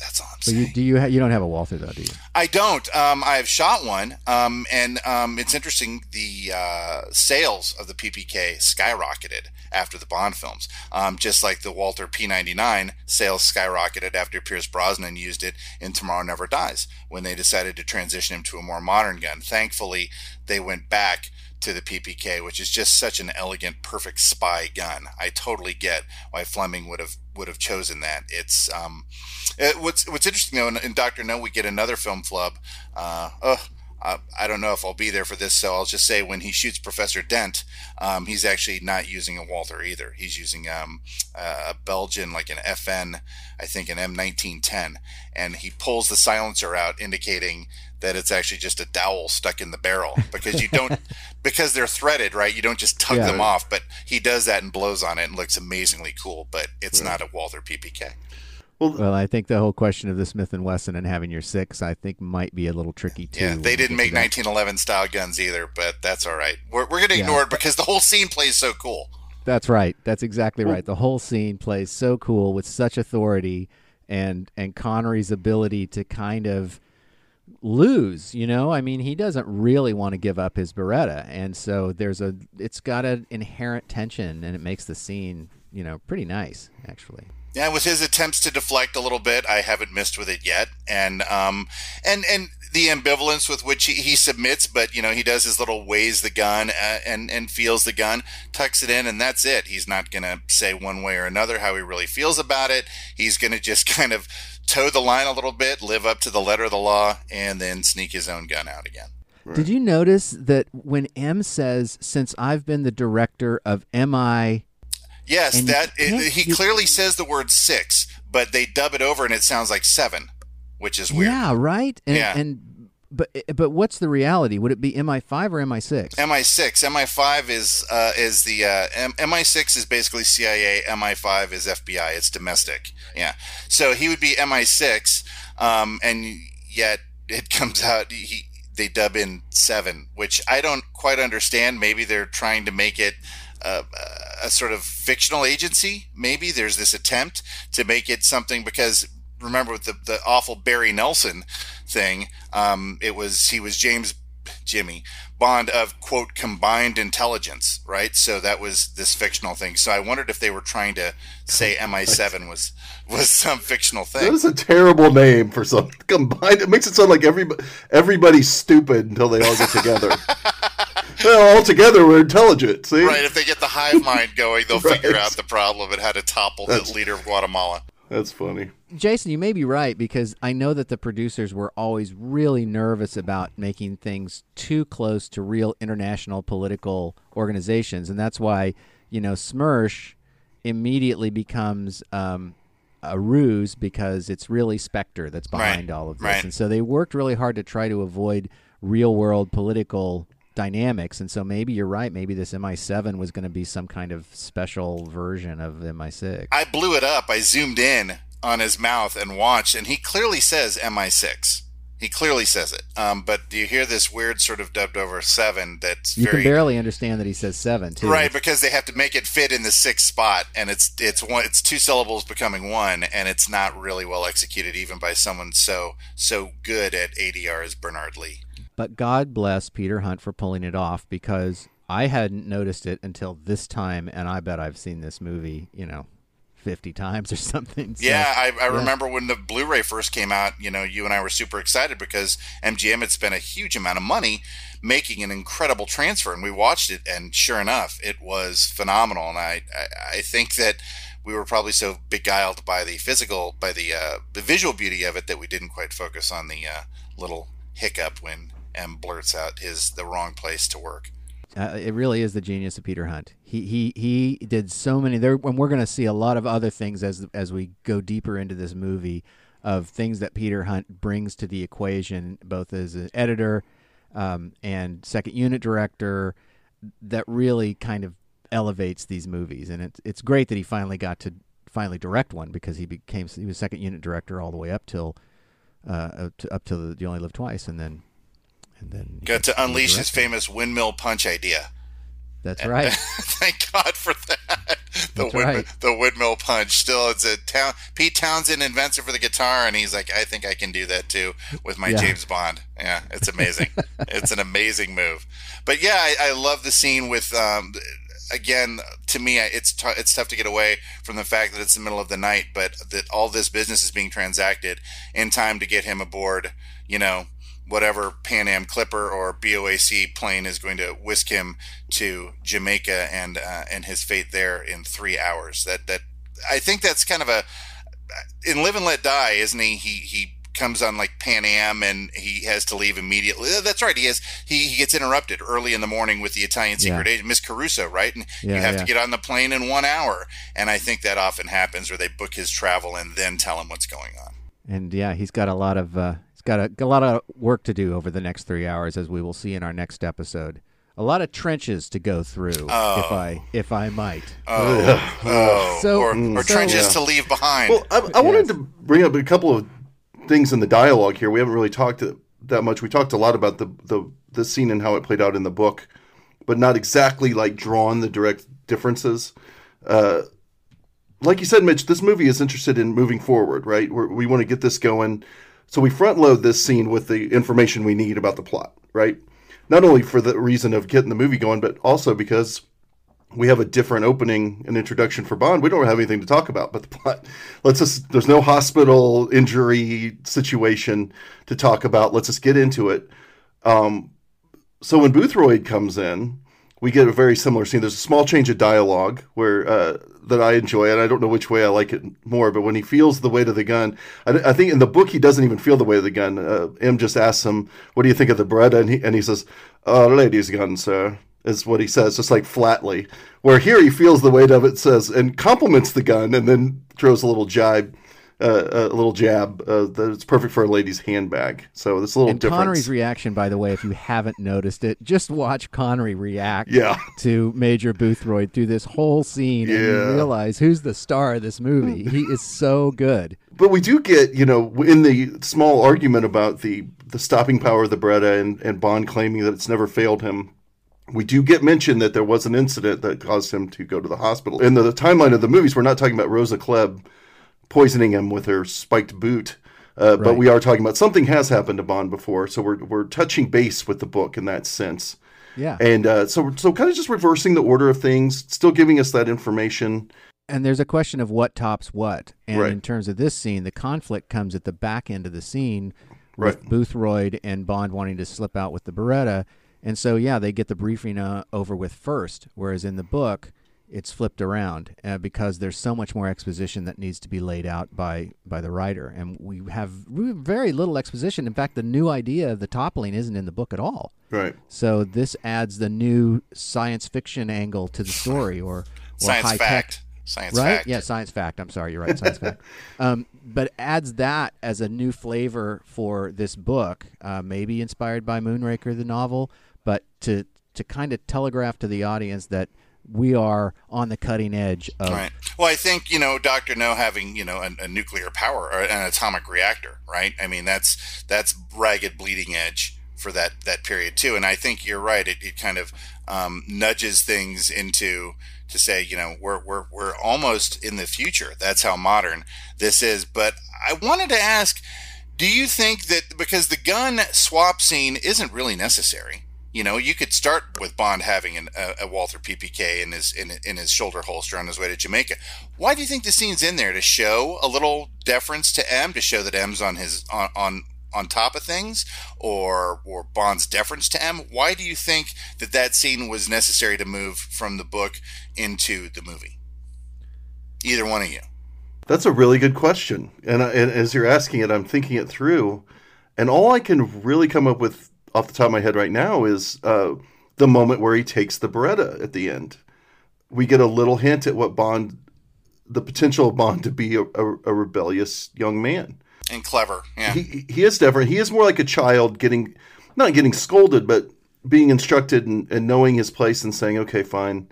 That's all I'm but saying. You, do you, ha- you don't have a Walther, though, do you? I don't. Um, I've shot one, um, and um, it's interesting. The uh, sales of the P P K skyrocketed after the Bond films, um, just like the Walther P ninety-nine sales skyrocketed after Pierce Brosnan used it in Tomorrow Never Dies when they decided to transition him to a more modern gun. Thankfully, they went back to the P P K, which is just such an elegant, perfect spy gun. I totally get why Fleming would have would have chosen that. It's um, it, what's what's interesting though. In, in Doctor No, we get another film flub. Uh, oh, I, I don't know if I'll be there for this, so I'll just say when he shoots Professor Dent, um, he's actually not using a Walther either. He's using um, a Belgian, like an F N, I think an M nineteen ten, and he pulls the silencer out, indicating that it's actually just a dowel stuck in the barrel, because you don't because they're threaded, right? You don't just tug yeah, them off, but he does that and blows on it and looks amazingly cool, but it's right. not a Walther P P K. Well, well, I think the whole question of the Smith and Wesson and having your six, I think, might be a little tricky too. Yeah, they didn't make nineteen eleven style guns either, but that's all right. We're we're gonna ignore yeah. it because the whole scene plays so cool. That's right. That's exactly right. The whole scene plays so cool with such authority, and and Connery's ability to kind of lose. You know, I mean, he doesn't really want to give up his Beretta, and so there's a it's got an inherent tension, and it makes the scene, you know, pretty nice actually. Yeah, with his attempts to deflect a little bit, I haven't missed with it yet, and um, and and the ambivalence with which he, he submits, but you know he does his little weighs the gun uh, and and feels the gun, tucks it in, and that's it. He's not gonna say one way or another how he really feels about it. He's gonna just kind of toe the line a little bit, live up to the letter of the law, and then sneak his own gun out again. Right. Did you notice that when M says, "Since I've been the director of M I." Yes, and that it, he clearly says the word six, but they dub it over and it sounds like seven, which is weird. Yeah, right? And, yeah. And, but but what's the reality? Would it be M I five or M I six? M I six. M I five is uh, is the uh, – M I six is basically C I A. M I five is F B I. It's domestic. Yeah. So he would be M I six, um, and yet it comes out he, – they dub in seven, which I don't quite understand. Maybe they're trying to make it – Uh, a sort of fictional agency. Maybe there's this attempt to make it something, because remember with the, the awful Barry Nelson thing, um, it was he was James Jimmy Bond of, quote, combined intelligence, right? So that was this fictional thing. So I wondered if they were trying to say M I seven was was some fictional thing. That is a terrible name for some combined. It makes it sound like every everybody's stupid until they all get together. Well, altogether, we're intelligent, see? Right, if they get the hive mind going, they'll right. figure out the problem and how to topple that's, the leader of Guatemala. That's funny. Jason, you may be right, because I know that the producers were always really nervous about making things too close to real international political organizations, and that's why, you know, Smersh immediately becomes um, a ruse, because it's really Spectre that's behind right. all of this. Right. And so they worked really hard to try to avoid real-world political dynamics, and so maybe you're right. Maybe this M I seven was going to be some kind of special version of M I six. I blew it up. I zoomed in on his mouth and watched, and he clearly says M I six. He clearly says it. Um, but you hear this weird sort of dubbed over seven that's you very... You can barely understand that he says seven, too. Right, because they have to make it fit in the sixth spot, and it's it's one, it's two syllables becoming one, and it's not really well executed even by someone so so good at A D R as Bernard Lee. But God bless Peter Hunt for pulling it off, because I hadn't noticed it until this time, and I bet I've seen this movie, you know, fifty times or something. So, yeah, I, I yeah. remember when the Blu-ray first came out, you know, you and I were super excited because M G M had spent a huge amount of money making an incredible transfer, and we watched it, and sure enough, it was phenomenal. And I, I, I think that we were probably so beguiled by the physical, by the, uh, the visual beauty of it, that we didn't quite focus on the uh, little hiccup when M blurts out his the wrong place to work. Uh, it really is the genius of Peter Hunt. He he he did so many there, and we're going to see a lot of other things as as we go deeper into this movie, of things that Peter Hunt brings to the equation, both as an editor um, and second unit director, that really kind of elevates these movies. And it's it's great that he finally got to finally direct one, because he became he was second unit director all the way up till uh, up to, up till You Only Live Twice, and then. And then got to unleash his famous windmill punch idea. That's and, right. Thank God for that. The, wind, right. the windmill punch. Still, it's a town. Pete Townsend invents it for the guitar, and he's like, "I think I can do that too with my yeah. James Bond." Yeah, it's amazing. It's an amazing move. But yeah, I, I love the scene with. Um, again, to me, it's t- it's tough to get away from the fact that it's the middle of the night, but that all this business is being transacted in time to get him aboard. You know. Whatever Pan Am Clipper or B O A C plane is going to whisk him to Jamaica and uh, and his fate there in three hours. That that I think that's kind of a in Live and Let Die, isn't he? He he comes on like Pan Am and he has to leave immediately. That's right. He has, he, he gets interrupted early in the morning with the Italian secret yeah. agent, Miss Caruso, right? And yeah, you have yeah. to get on the plane in one hour. And I think that often happens where they book his travel and then tell him what's going on. And yeah, he's got a lot of, uh, he's got a, a lot of work to do over the next three hours, as we will see in our next episode. A lot of trenches to go through, oh. if I if I might. Oh, oh. So, or, or so, trenches yeah. to leave behind. Well, I, I yes. wanted to bring up a couple of things in the dialogue here. We haven't really talked that much. We talked a lot about the the, the scene and how it played out in the book, but not exactly like drawn the direct differences. Uh, like you said, Mitch, this movie is interested in moving forward, right? We're, we want to get this going, so we front load this scene with the information we need about the plot, right? Not only for the reason of getting the movie going, but also because we have a different opening and introduction for Bond. We don't have anything to talk about, but the plot. Let's just, there's no hospital injury situation to talk about. Let's just get into it. Um, so when Boothroyd comes in, we get a very similar scene. There's a small change of dialogue where uh, that I enjoy, and I don't know which way I like it more, but when he feels the weight of the gun, I, I think in the book he doesn't even feel the weight of the gun. Uh, M just asks him, what do you think of the Beretta? And he, and he says, oh, lady's gun, sir, is what he says, just like flatly. Where here he feels the weight of it, says, and compliments the gun, and then throws a little jibe. Uh, a little jab uh, that it's perfect for a lady's handbag. So this little and difference. Connery's reaction, by the way, if you haven't noticed it, just watch Connery react yeah. to Major Boothroyd through this whole scene, yeah. and you realize who's the star of this movie. He is so good. But we do get, you know, in the small argument about the the stopping power of the Beretta and, and Bond claiming that it's never failed him, we do get mentioned that there was an incident that caused him to go to the hospital. In the, the timeline of the movies, we're not talking about Rosa Klebb poisoning him with her spiked boot. Uh, right. But we are talking about something has happened to Bond before. So we're we're touching base with the book in that sense. Yeah. And uh, so, so kind of just reversing the order of things, still giving us that information. And there's a question of what tops what. And right. in terms of this scene, the conflict comes at the back end of the scene right. with Boothroyd and Bond wanting to slip out with the Beretta. And so, yeah, they get the briefing uh, over with first, whereas in the book, it's flipped around uh, because there's so much more exposition that needs to be laid out by, by the writer. And we have very little exposition. In fact, the new idea of the toppling isn't in the book at all. Right. So this adds the new science fiction angle to the story or, or science high fact. Tech, science right? fact. Yeah, science fact. I'm sorry, you're right, science fact. Um, but adds that as a new flavor for this book, uh, maybe inspired by Moonraker, the novel, but to to kind of telegraph to the audience that we are on the cutting edge of. Right. Well, I think, you know, Doctor No having, you know, a, a nuclear power or an atomic reactor, right? I mean, that's that's ragged bleeding edge for that, that period too. And I think you're right. It, it kind of um, nudges things into to say, you know, we're we're we're almost in the future. That's how modern this is. But I wanted to ask, do you think that because the gun swap scene isn't really necessary? You know, you could start with Bond having an, a, a Walther P P K in his in, in his shoulder holster on his way to Jamaica. Why do you think the scene's in there? To show a little deference to M, to show that M's on his on on, on top of things, or or Bond's deference to M? Why do you think that that scene was necessary to move from the book into the movie? Either one of you. That's a really good question, and, I, and as you're asking it, I'm thinking it through, and all I can really come up with off the top of my head right now is uh, the moment where he takes the Beretta at the end. We get a little hint at what Bond, the potential of Bond to be a, a, a rebellious young man. And clever, yeah. He, he is different. He is more like a child getting, not getting scolded, but being instructed and, and knowing his place and saying, okay, fine.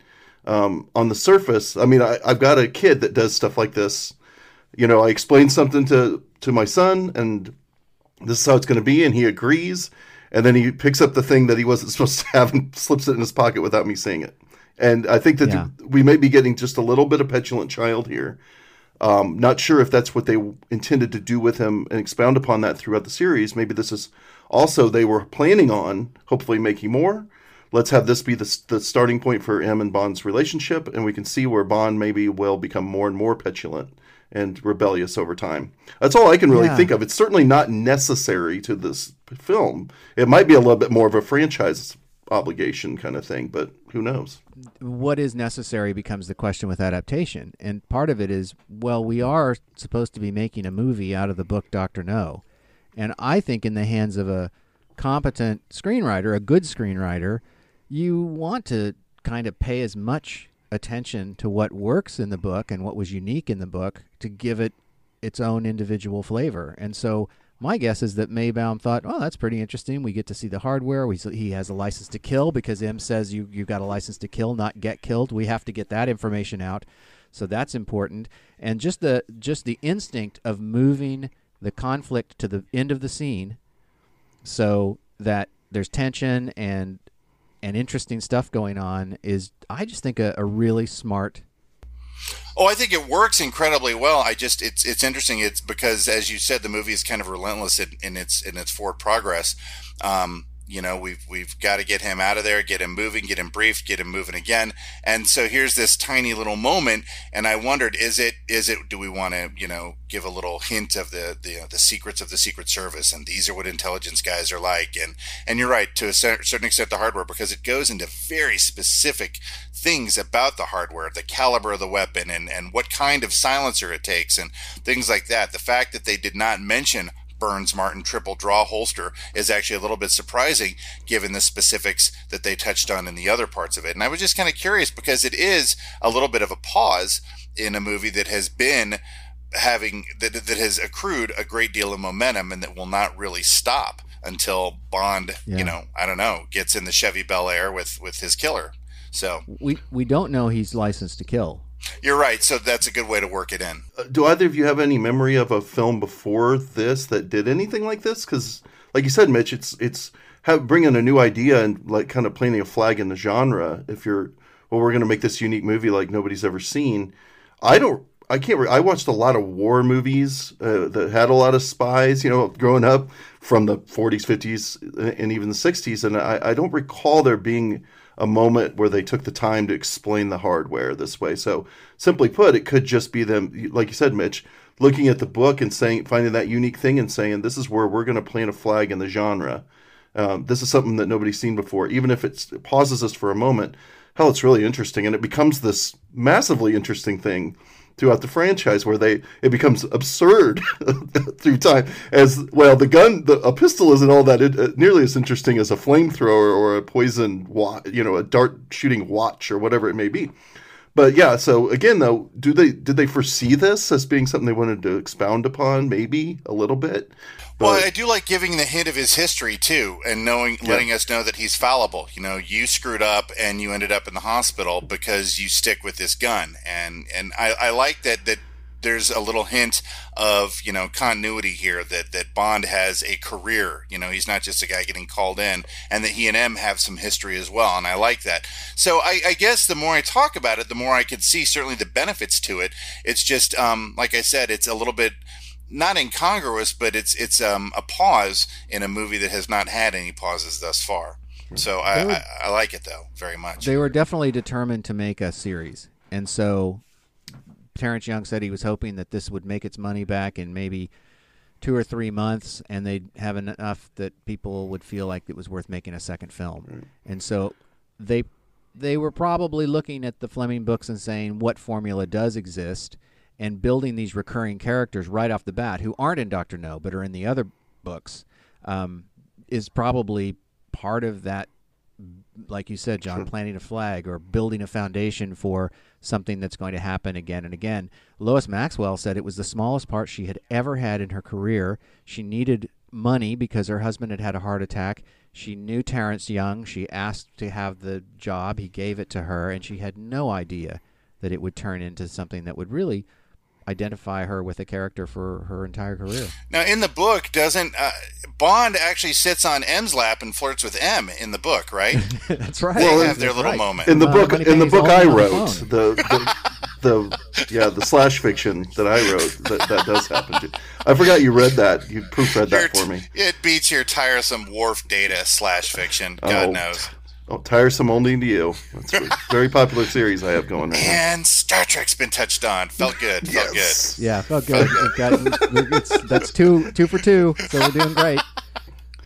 Um, on the surface, I mean, I, I've got a kid that does stuff like this. You know, I explain something to, to my son, and this is how it's going to be, and he agrees. And then he picks up the thing that he wasn't supposed to have and slips it in his pocket without me seeing it. And I think that yeah. we may be getting just a little bit of petulant child here. Um, not sure if that's what they intended to do with him and expound upon that throughout the series. Maybe this is also they were planning on hopefully making more. Let's have this be the, the starting point for M and Bond's relationship. And we can see where Bond maybe will become more and more petulant and rebellious over time. That's all I can really yeah. think of. It's certainly not necessary to this film. It might be a little bit more of a franchise obligation kind of thing, but who knows? What is necessary becomes the question with adaptation. And part of it is, well, we are supposed to be making a movie out of the book Doctor No. And I think in the hands of a competent screenwriter, a good screenwriter, you want to kind of pay as much attention to what works in the book and what was unique in the book to give it its own individual flavor. And so my guess is that Maybaum thought, oh, that's pretty interesting. We get to see the hardware. We, he has a license to kill because M says you, you've got a license to kill, not get killed. We have to get that information out. So that's important. And just the just the instinct of moving the conflict to the end of the scene so that there's tension and and interesting stuff going on is, I just think, a, a really smart... Oh, I think it works incredibly well. I just it's it's interesting. It's because, as you said, the movie is kind of relentless in, in its in its forward progress. Um, you know, we've we've got to get him out of there, get him moving, get him briefed, get him moving again. And so here's this tiny little moment, and I wondered, is it is it do we want to, you know, give a little hint of the the the secrets of the Secret Service, and these are what intelligence guys are like. And and you're right, to a certain extent, the hardware, because it goes into very specific things about the hardware, the caliber of the weapon, and, and what kind of silencer it takes, and things like that. The fact that they did not mention Burns Martin triple draw holster is actually a little bit surprising, given the specifics that they touched on in the other parts of it. And I was just kind of curious, because it is a little bit of a pause in a movie that has been having, that, that has accrued a great deal of momentum, and that will not really stop until Bond, yeah. you know, I don't know, gets in the Chevy Bel Air with, with his killer. So we we don't know he's licensed to kill. You're right. So that's a good way to work it in. Uh, do either of you have any memory of a film before this that did anything like this? Because, like you said, Mitch, it's it's have, bringing a new idea and like kind of planting a flag in the genre. If you're, well, we're going to make this unique movie like nobody's ever seen. I don't. I can't. Re- I watched a lot of war movies uh, that had a lot of spies, you know, growing up from the forties, fifties, and even the sixties, and I, I don't recall there being a moment where they took the time to explain the hardware this way. So simply put, it could just be them, like you said, Mitch, looking at the book and saying, finding that unique thing and saying, this is where we're going to plant a flag in the genre. Um, this is something that nobody's seen before. Even if it's, it pauses us for a moment, hell, it's really interesting. And it becomes this massively interesting thing throughout the franchise, where they it becomes absurd through time. As well, the gun, the, a pistol isn't all that it, uh, nearly as interesting as a flamethrower or a poison, wa- you know, a dart shooting watch or whatever it may be. But yeah, so again, though, do they did they foresee this as being something they wanted to expound upon, maybe a little bit? But, well, I do like giving the hint of his history too, and knowing, yeah. letting us know that he's fallible. You know, you screwed up and you ended up in the hospital because you stick with this gun, and and I, I like that that. There's a little hint of, you know, continuity here, that, that Bond has a career. You know, he's not just a guy getting called in, and that he and M have some history as well, and I like that. So I, I guess the more I talk about it, the more I could see certainly the benefits to it. It's just, um, like I said, it's a little bit not incongruous, but it's it's um, a pause in a movie that has not had any pauses thus far. So I, were, I, I like it, though, very much. They were definitely determined to make a series, and so... Terrence Young said he was hoping that this would make its money back in maybe two or three months, and they'd have enough that people would feel like it was worth making a second film. Right. And so they they were probably looking at the Fleming books and saying what formula does exist, and building these recurring characters right off the bat who aren't in Doctor No but are in the other books um, is probably part of that, like you said, John, sure. planting a flag or building a foundation for something that's going to happen again and again. Lois Maxwell said it was the smallest part she had ever had in her career. She needed money because her husband had had a heart attack. She knew Terrence Young. She asked to have the job. He gave it to her, and she had no idea that it would turn into something that would really identify her with a character for her entire career. Now, in the book, doesn't uh, Bond actually sits on M's lap and flirts with M in the book, right? That's right. They well, have their little right. moment in the uh, book. In the book I wrote, the, the the yeah the slash fiction that I wrote that, that does happen to. I forgot you read that. You proofread that for me. It beats your tiresome Wharf Data slash fiction. God oh. knows. Oh, tiresome only to you. That's a very popular series I have going right now. And Star Trek's been touched on. Felt good. Felt yes. good. Yeah, felt good. Got, it's, that's two, two for two, so we're doing great.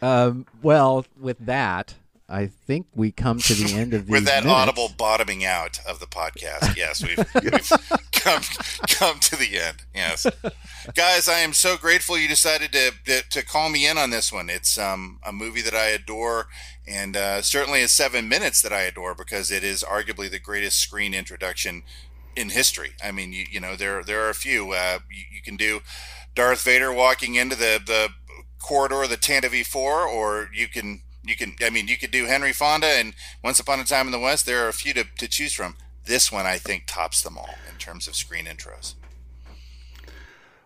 Um, well, with that, I think we come to the end of these With that minutes. Audible bottoming out of the podcast. Yes, we've, we've come come to the end. Yes, guys, I am so grateful you decided to, to to call me in on this one. It's um a movie that I adore, and uh, certainly a seven minutes that I adore, because it is arguably the greatest screen introduction in history. I mean, you you know there there are a few. Uh, you, you can do Darth Vader walking into the the corridor of the Tantive four, or you can you can I mean you could do Henry Fonda and Once Upon a Time in the West. There are a few to, to choose from. This one, I think, tops them all in terms of screen intros.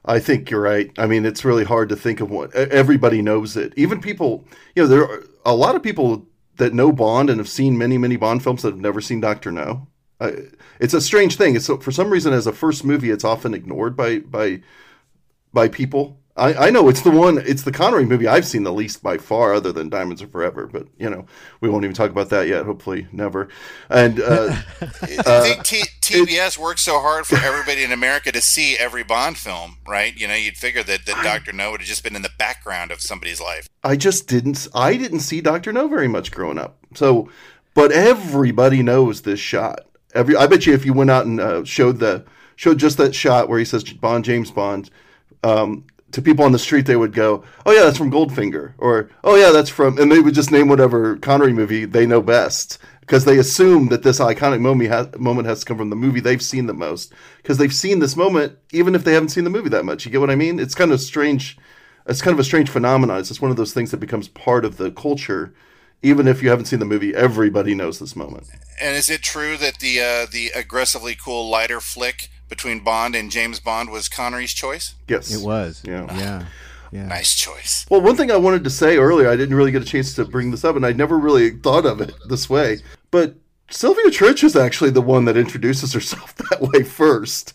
I think you're right. I mean, it's really hard to think of one. Everybody knows it. Even people, you know, there are a lot of people that know Bond and have seen many, many Bond films that have never seen Doctor No. Uh, it's a strange thing. It's, for some reason, as a first movie, it's often ignored by by by people. I, I know it's the one, it's the Connery movie I've seen the least by far, other than Diamonds Are Forever, but, you know, we won't even talk about that yet. Hopefully never. And uh, I think T- TBS it, works so hard for everybody in America to see every Bond film, right? You know, you'd figure that, that Doctor No would have just been in the background of somebody's life. I just didn't, I didn't see Doctor No very much growing up. So, but everybody knows this shot. Every, I bet you if you went out and uh, showed the, showed just that shot where he says Bond, James Bond, um, to people on the street, they would go, "Oh yeah, that's from Goldfinger," or "Oh yeah, that's from," and they would just name whatever Connery movie they know best, because they assume that this iconic moment has, moment has to come from the movie they've seen the most, because they've seen this moment even if they haven't seen the movie that much. You get what I mean? It's kind of strange. It's kind of a strange phenomenon. It's just one of those things that becomes part of the culture. Even if you haven't seen the movie, everybody knows this moment. And is it true that the uh, the aggressively cool lighter flick between Bond and James Bond was Connery's choice? Yes. It was. Yeah. yeah. yeah. Nice choice. Well, one thing I wanted to say earlier, I didn't really get a chance to bring this up, and I never really thought of it this way, but Sylvia Trench is actually the one that introduces herself that way first.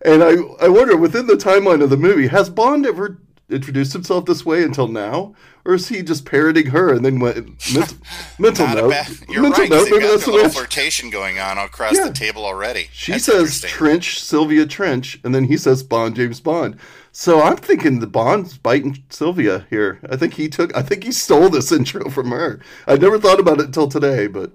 And I, I wonder, within the timeline of the movie, has Bond ever introduced himself this way until now, or is he just parroting her and then went mental, mental note? Ba- you're mental right. Note, maybe got that's a little flirtation going on across yeah. the table already. She that's says Trench, Sylvia Trench, and then he says Bond, James Bond. So I'm thinking the Bond's biting Sylvia here. I think he took. I think he stole this intro from her. I never thought about it until today, but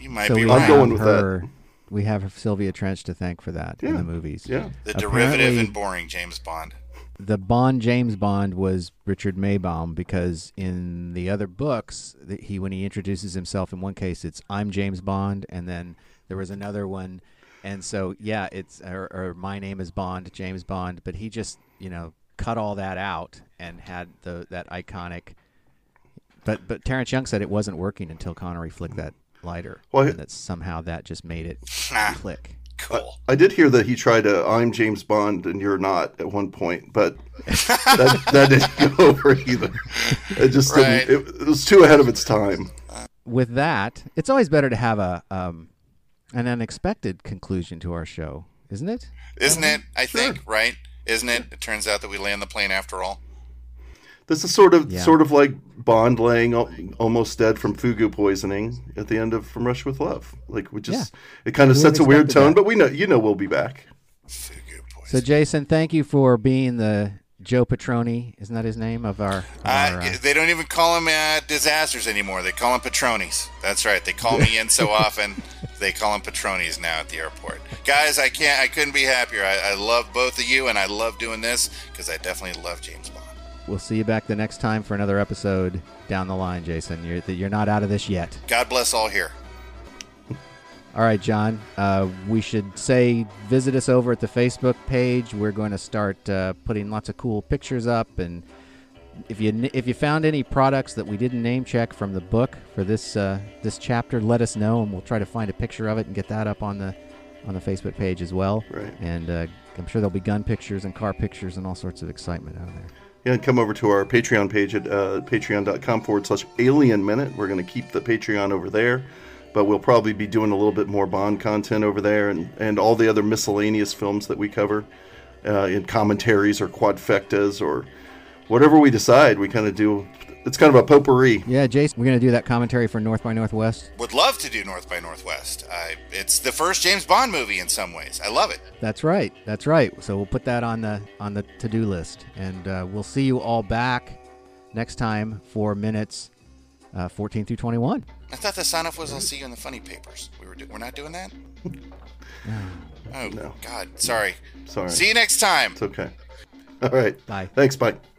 you might so be. Right. I'm going with her. that. We have Sylvia Trench to thank for that yeah. in the movies. Yeah, the Apparently, derivative and boring James Bond. The Bond James Bond was Richard Maybaum, because in the other books, he when he introduces himself, in one case it's "I'm James Bond," and then there was another one, and so yeah, it's or, or "My name is Bond, James Bond," but he just you know cut all that out and had the that iconic. But but Terrence Young said it wasn't working until Connery flicked that lighter, well, and that somehow that just made it click. Cool. I, I did hear that he tried a "I'm James Bond and you're not" at one point, but that, that didn't go over either. It just right. didn't, it, it was too ahead of its time. With that, it's always better to have a um, an unexpected conclusion to our show, isn't it? Isn't um, it? I sure. think, right? Isn't it? It turns out that we land the plane after all. This is sort of yeah. sort of like Bond laying almost dead from Fugu poisoning at the end of From Russia With Love. Like we just yeah. it kind of we sets a weird tone, that. but we know you know we'll be back. Fugu poisoning. So Jason, thank you for being the Joe Petroni, isn't that his name of our? Of uh, our uh... They don't even call him uh, disasters anymore. They call him Petronis. That's right. They call me in so often. They call him Petronis now at the airport. Guys, I can't. I couldn't be happier. I, I love both of you, and I love doing this because I definitely love James Bond. We'll see you back the next time for another episode down the line, Jason. You're you're not out of this yet. God bless all here. All right, John. Uh, we should say visit us over at the Facebook page. We're going to start uh, putting lots of cool pictures up. And if you if you found any products that we didn't name check from the book for this uh, this chapter, let us know, and we'll try to find a picture of it and get that up on the on the Facebook page as well. Right. And uh, I'm sure there'll be gun pictures and car pictures and all sorts of excitement out there. Yeah, and come over to our Patreon page at uh, patreon.com forward slash alien minute. We're going to keep the Patreon over there, but we'll probably be doing a little bit more Bond content over there and, and all the other miscellaneous films that we cover uh, in commentaries or quadfectas or whatever we decide. We kind of do, it's kind of a potpourri. Yeah, Jason, we're going to do that commentary for North by Northwest. Would love to do North by Northwest. I, it's the first James Bond movie in some ways. I love it. That's right. That's right. So we'll put that on the on the to-do list, and uh, we'll see you all back next time for minutes uh, fourteen through twenty-one. I thought the sign-off was, "I'll see you in the funny papers." We were do- we're not doing that? Oh, no. God. Sorry. Sorry. See you next time. It's okay. All right. Bye. Thanks, Mike.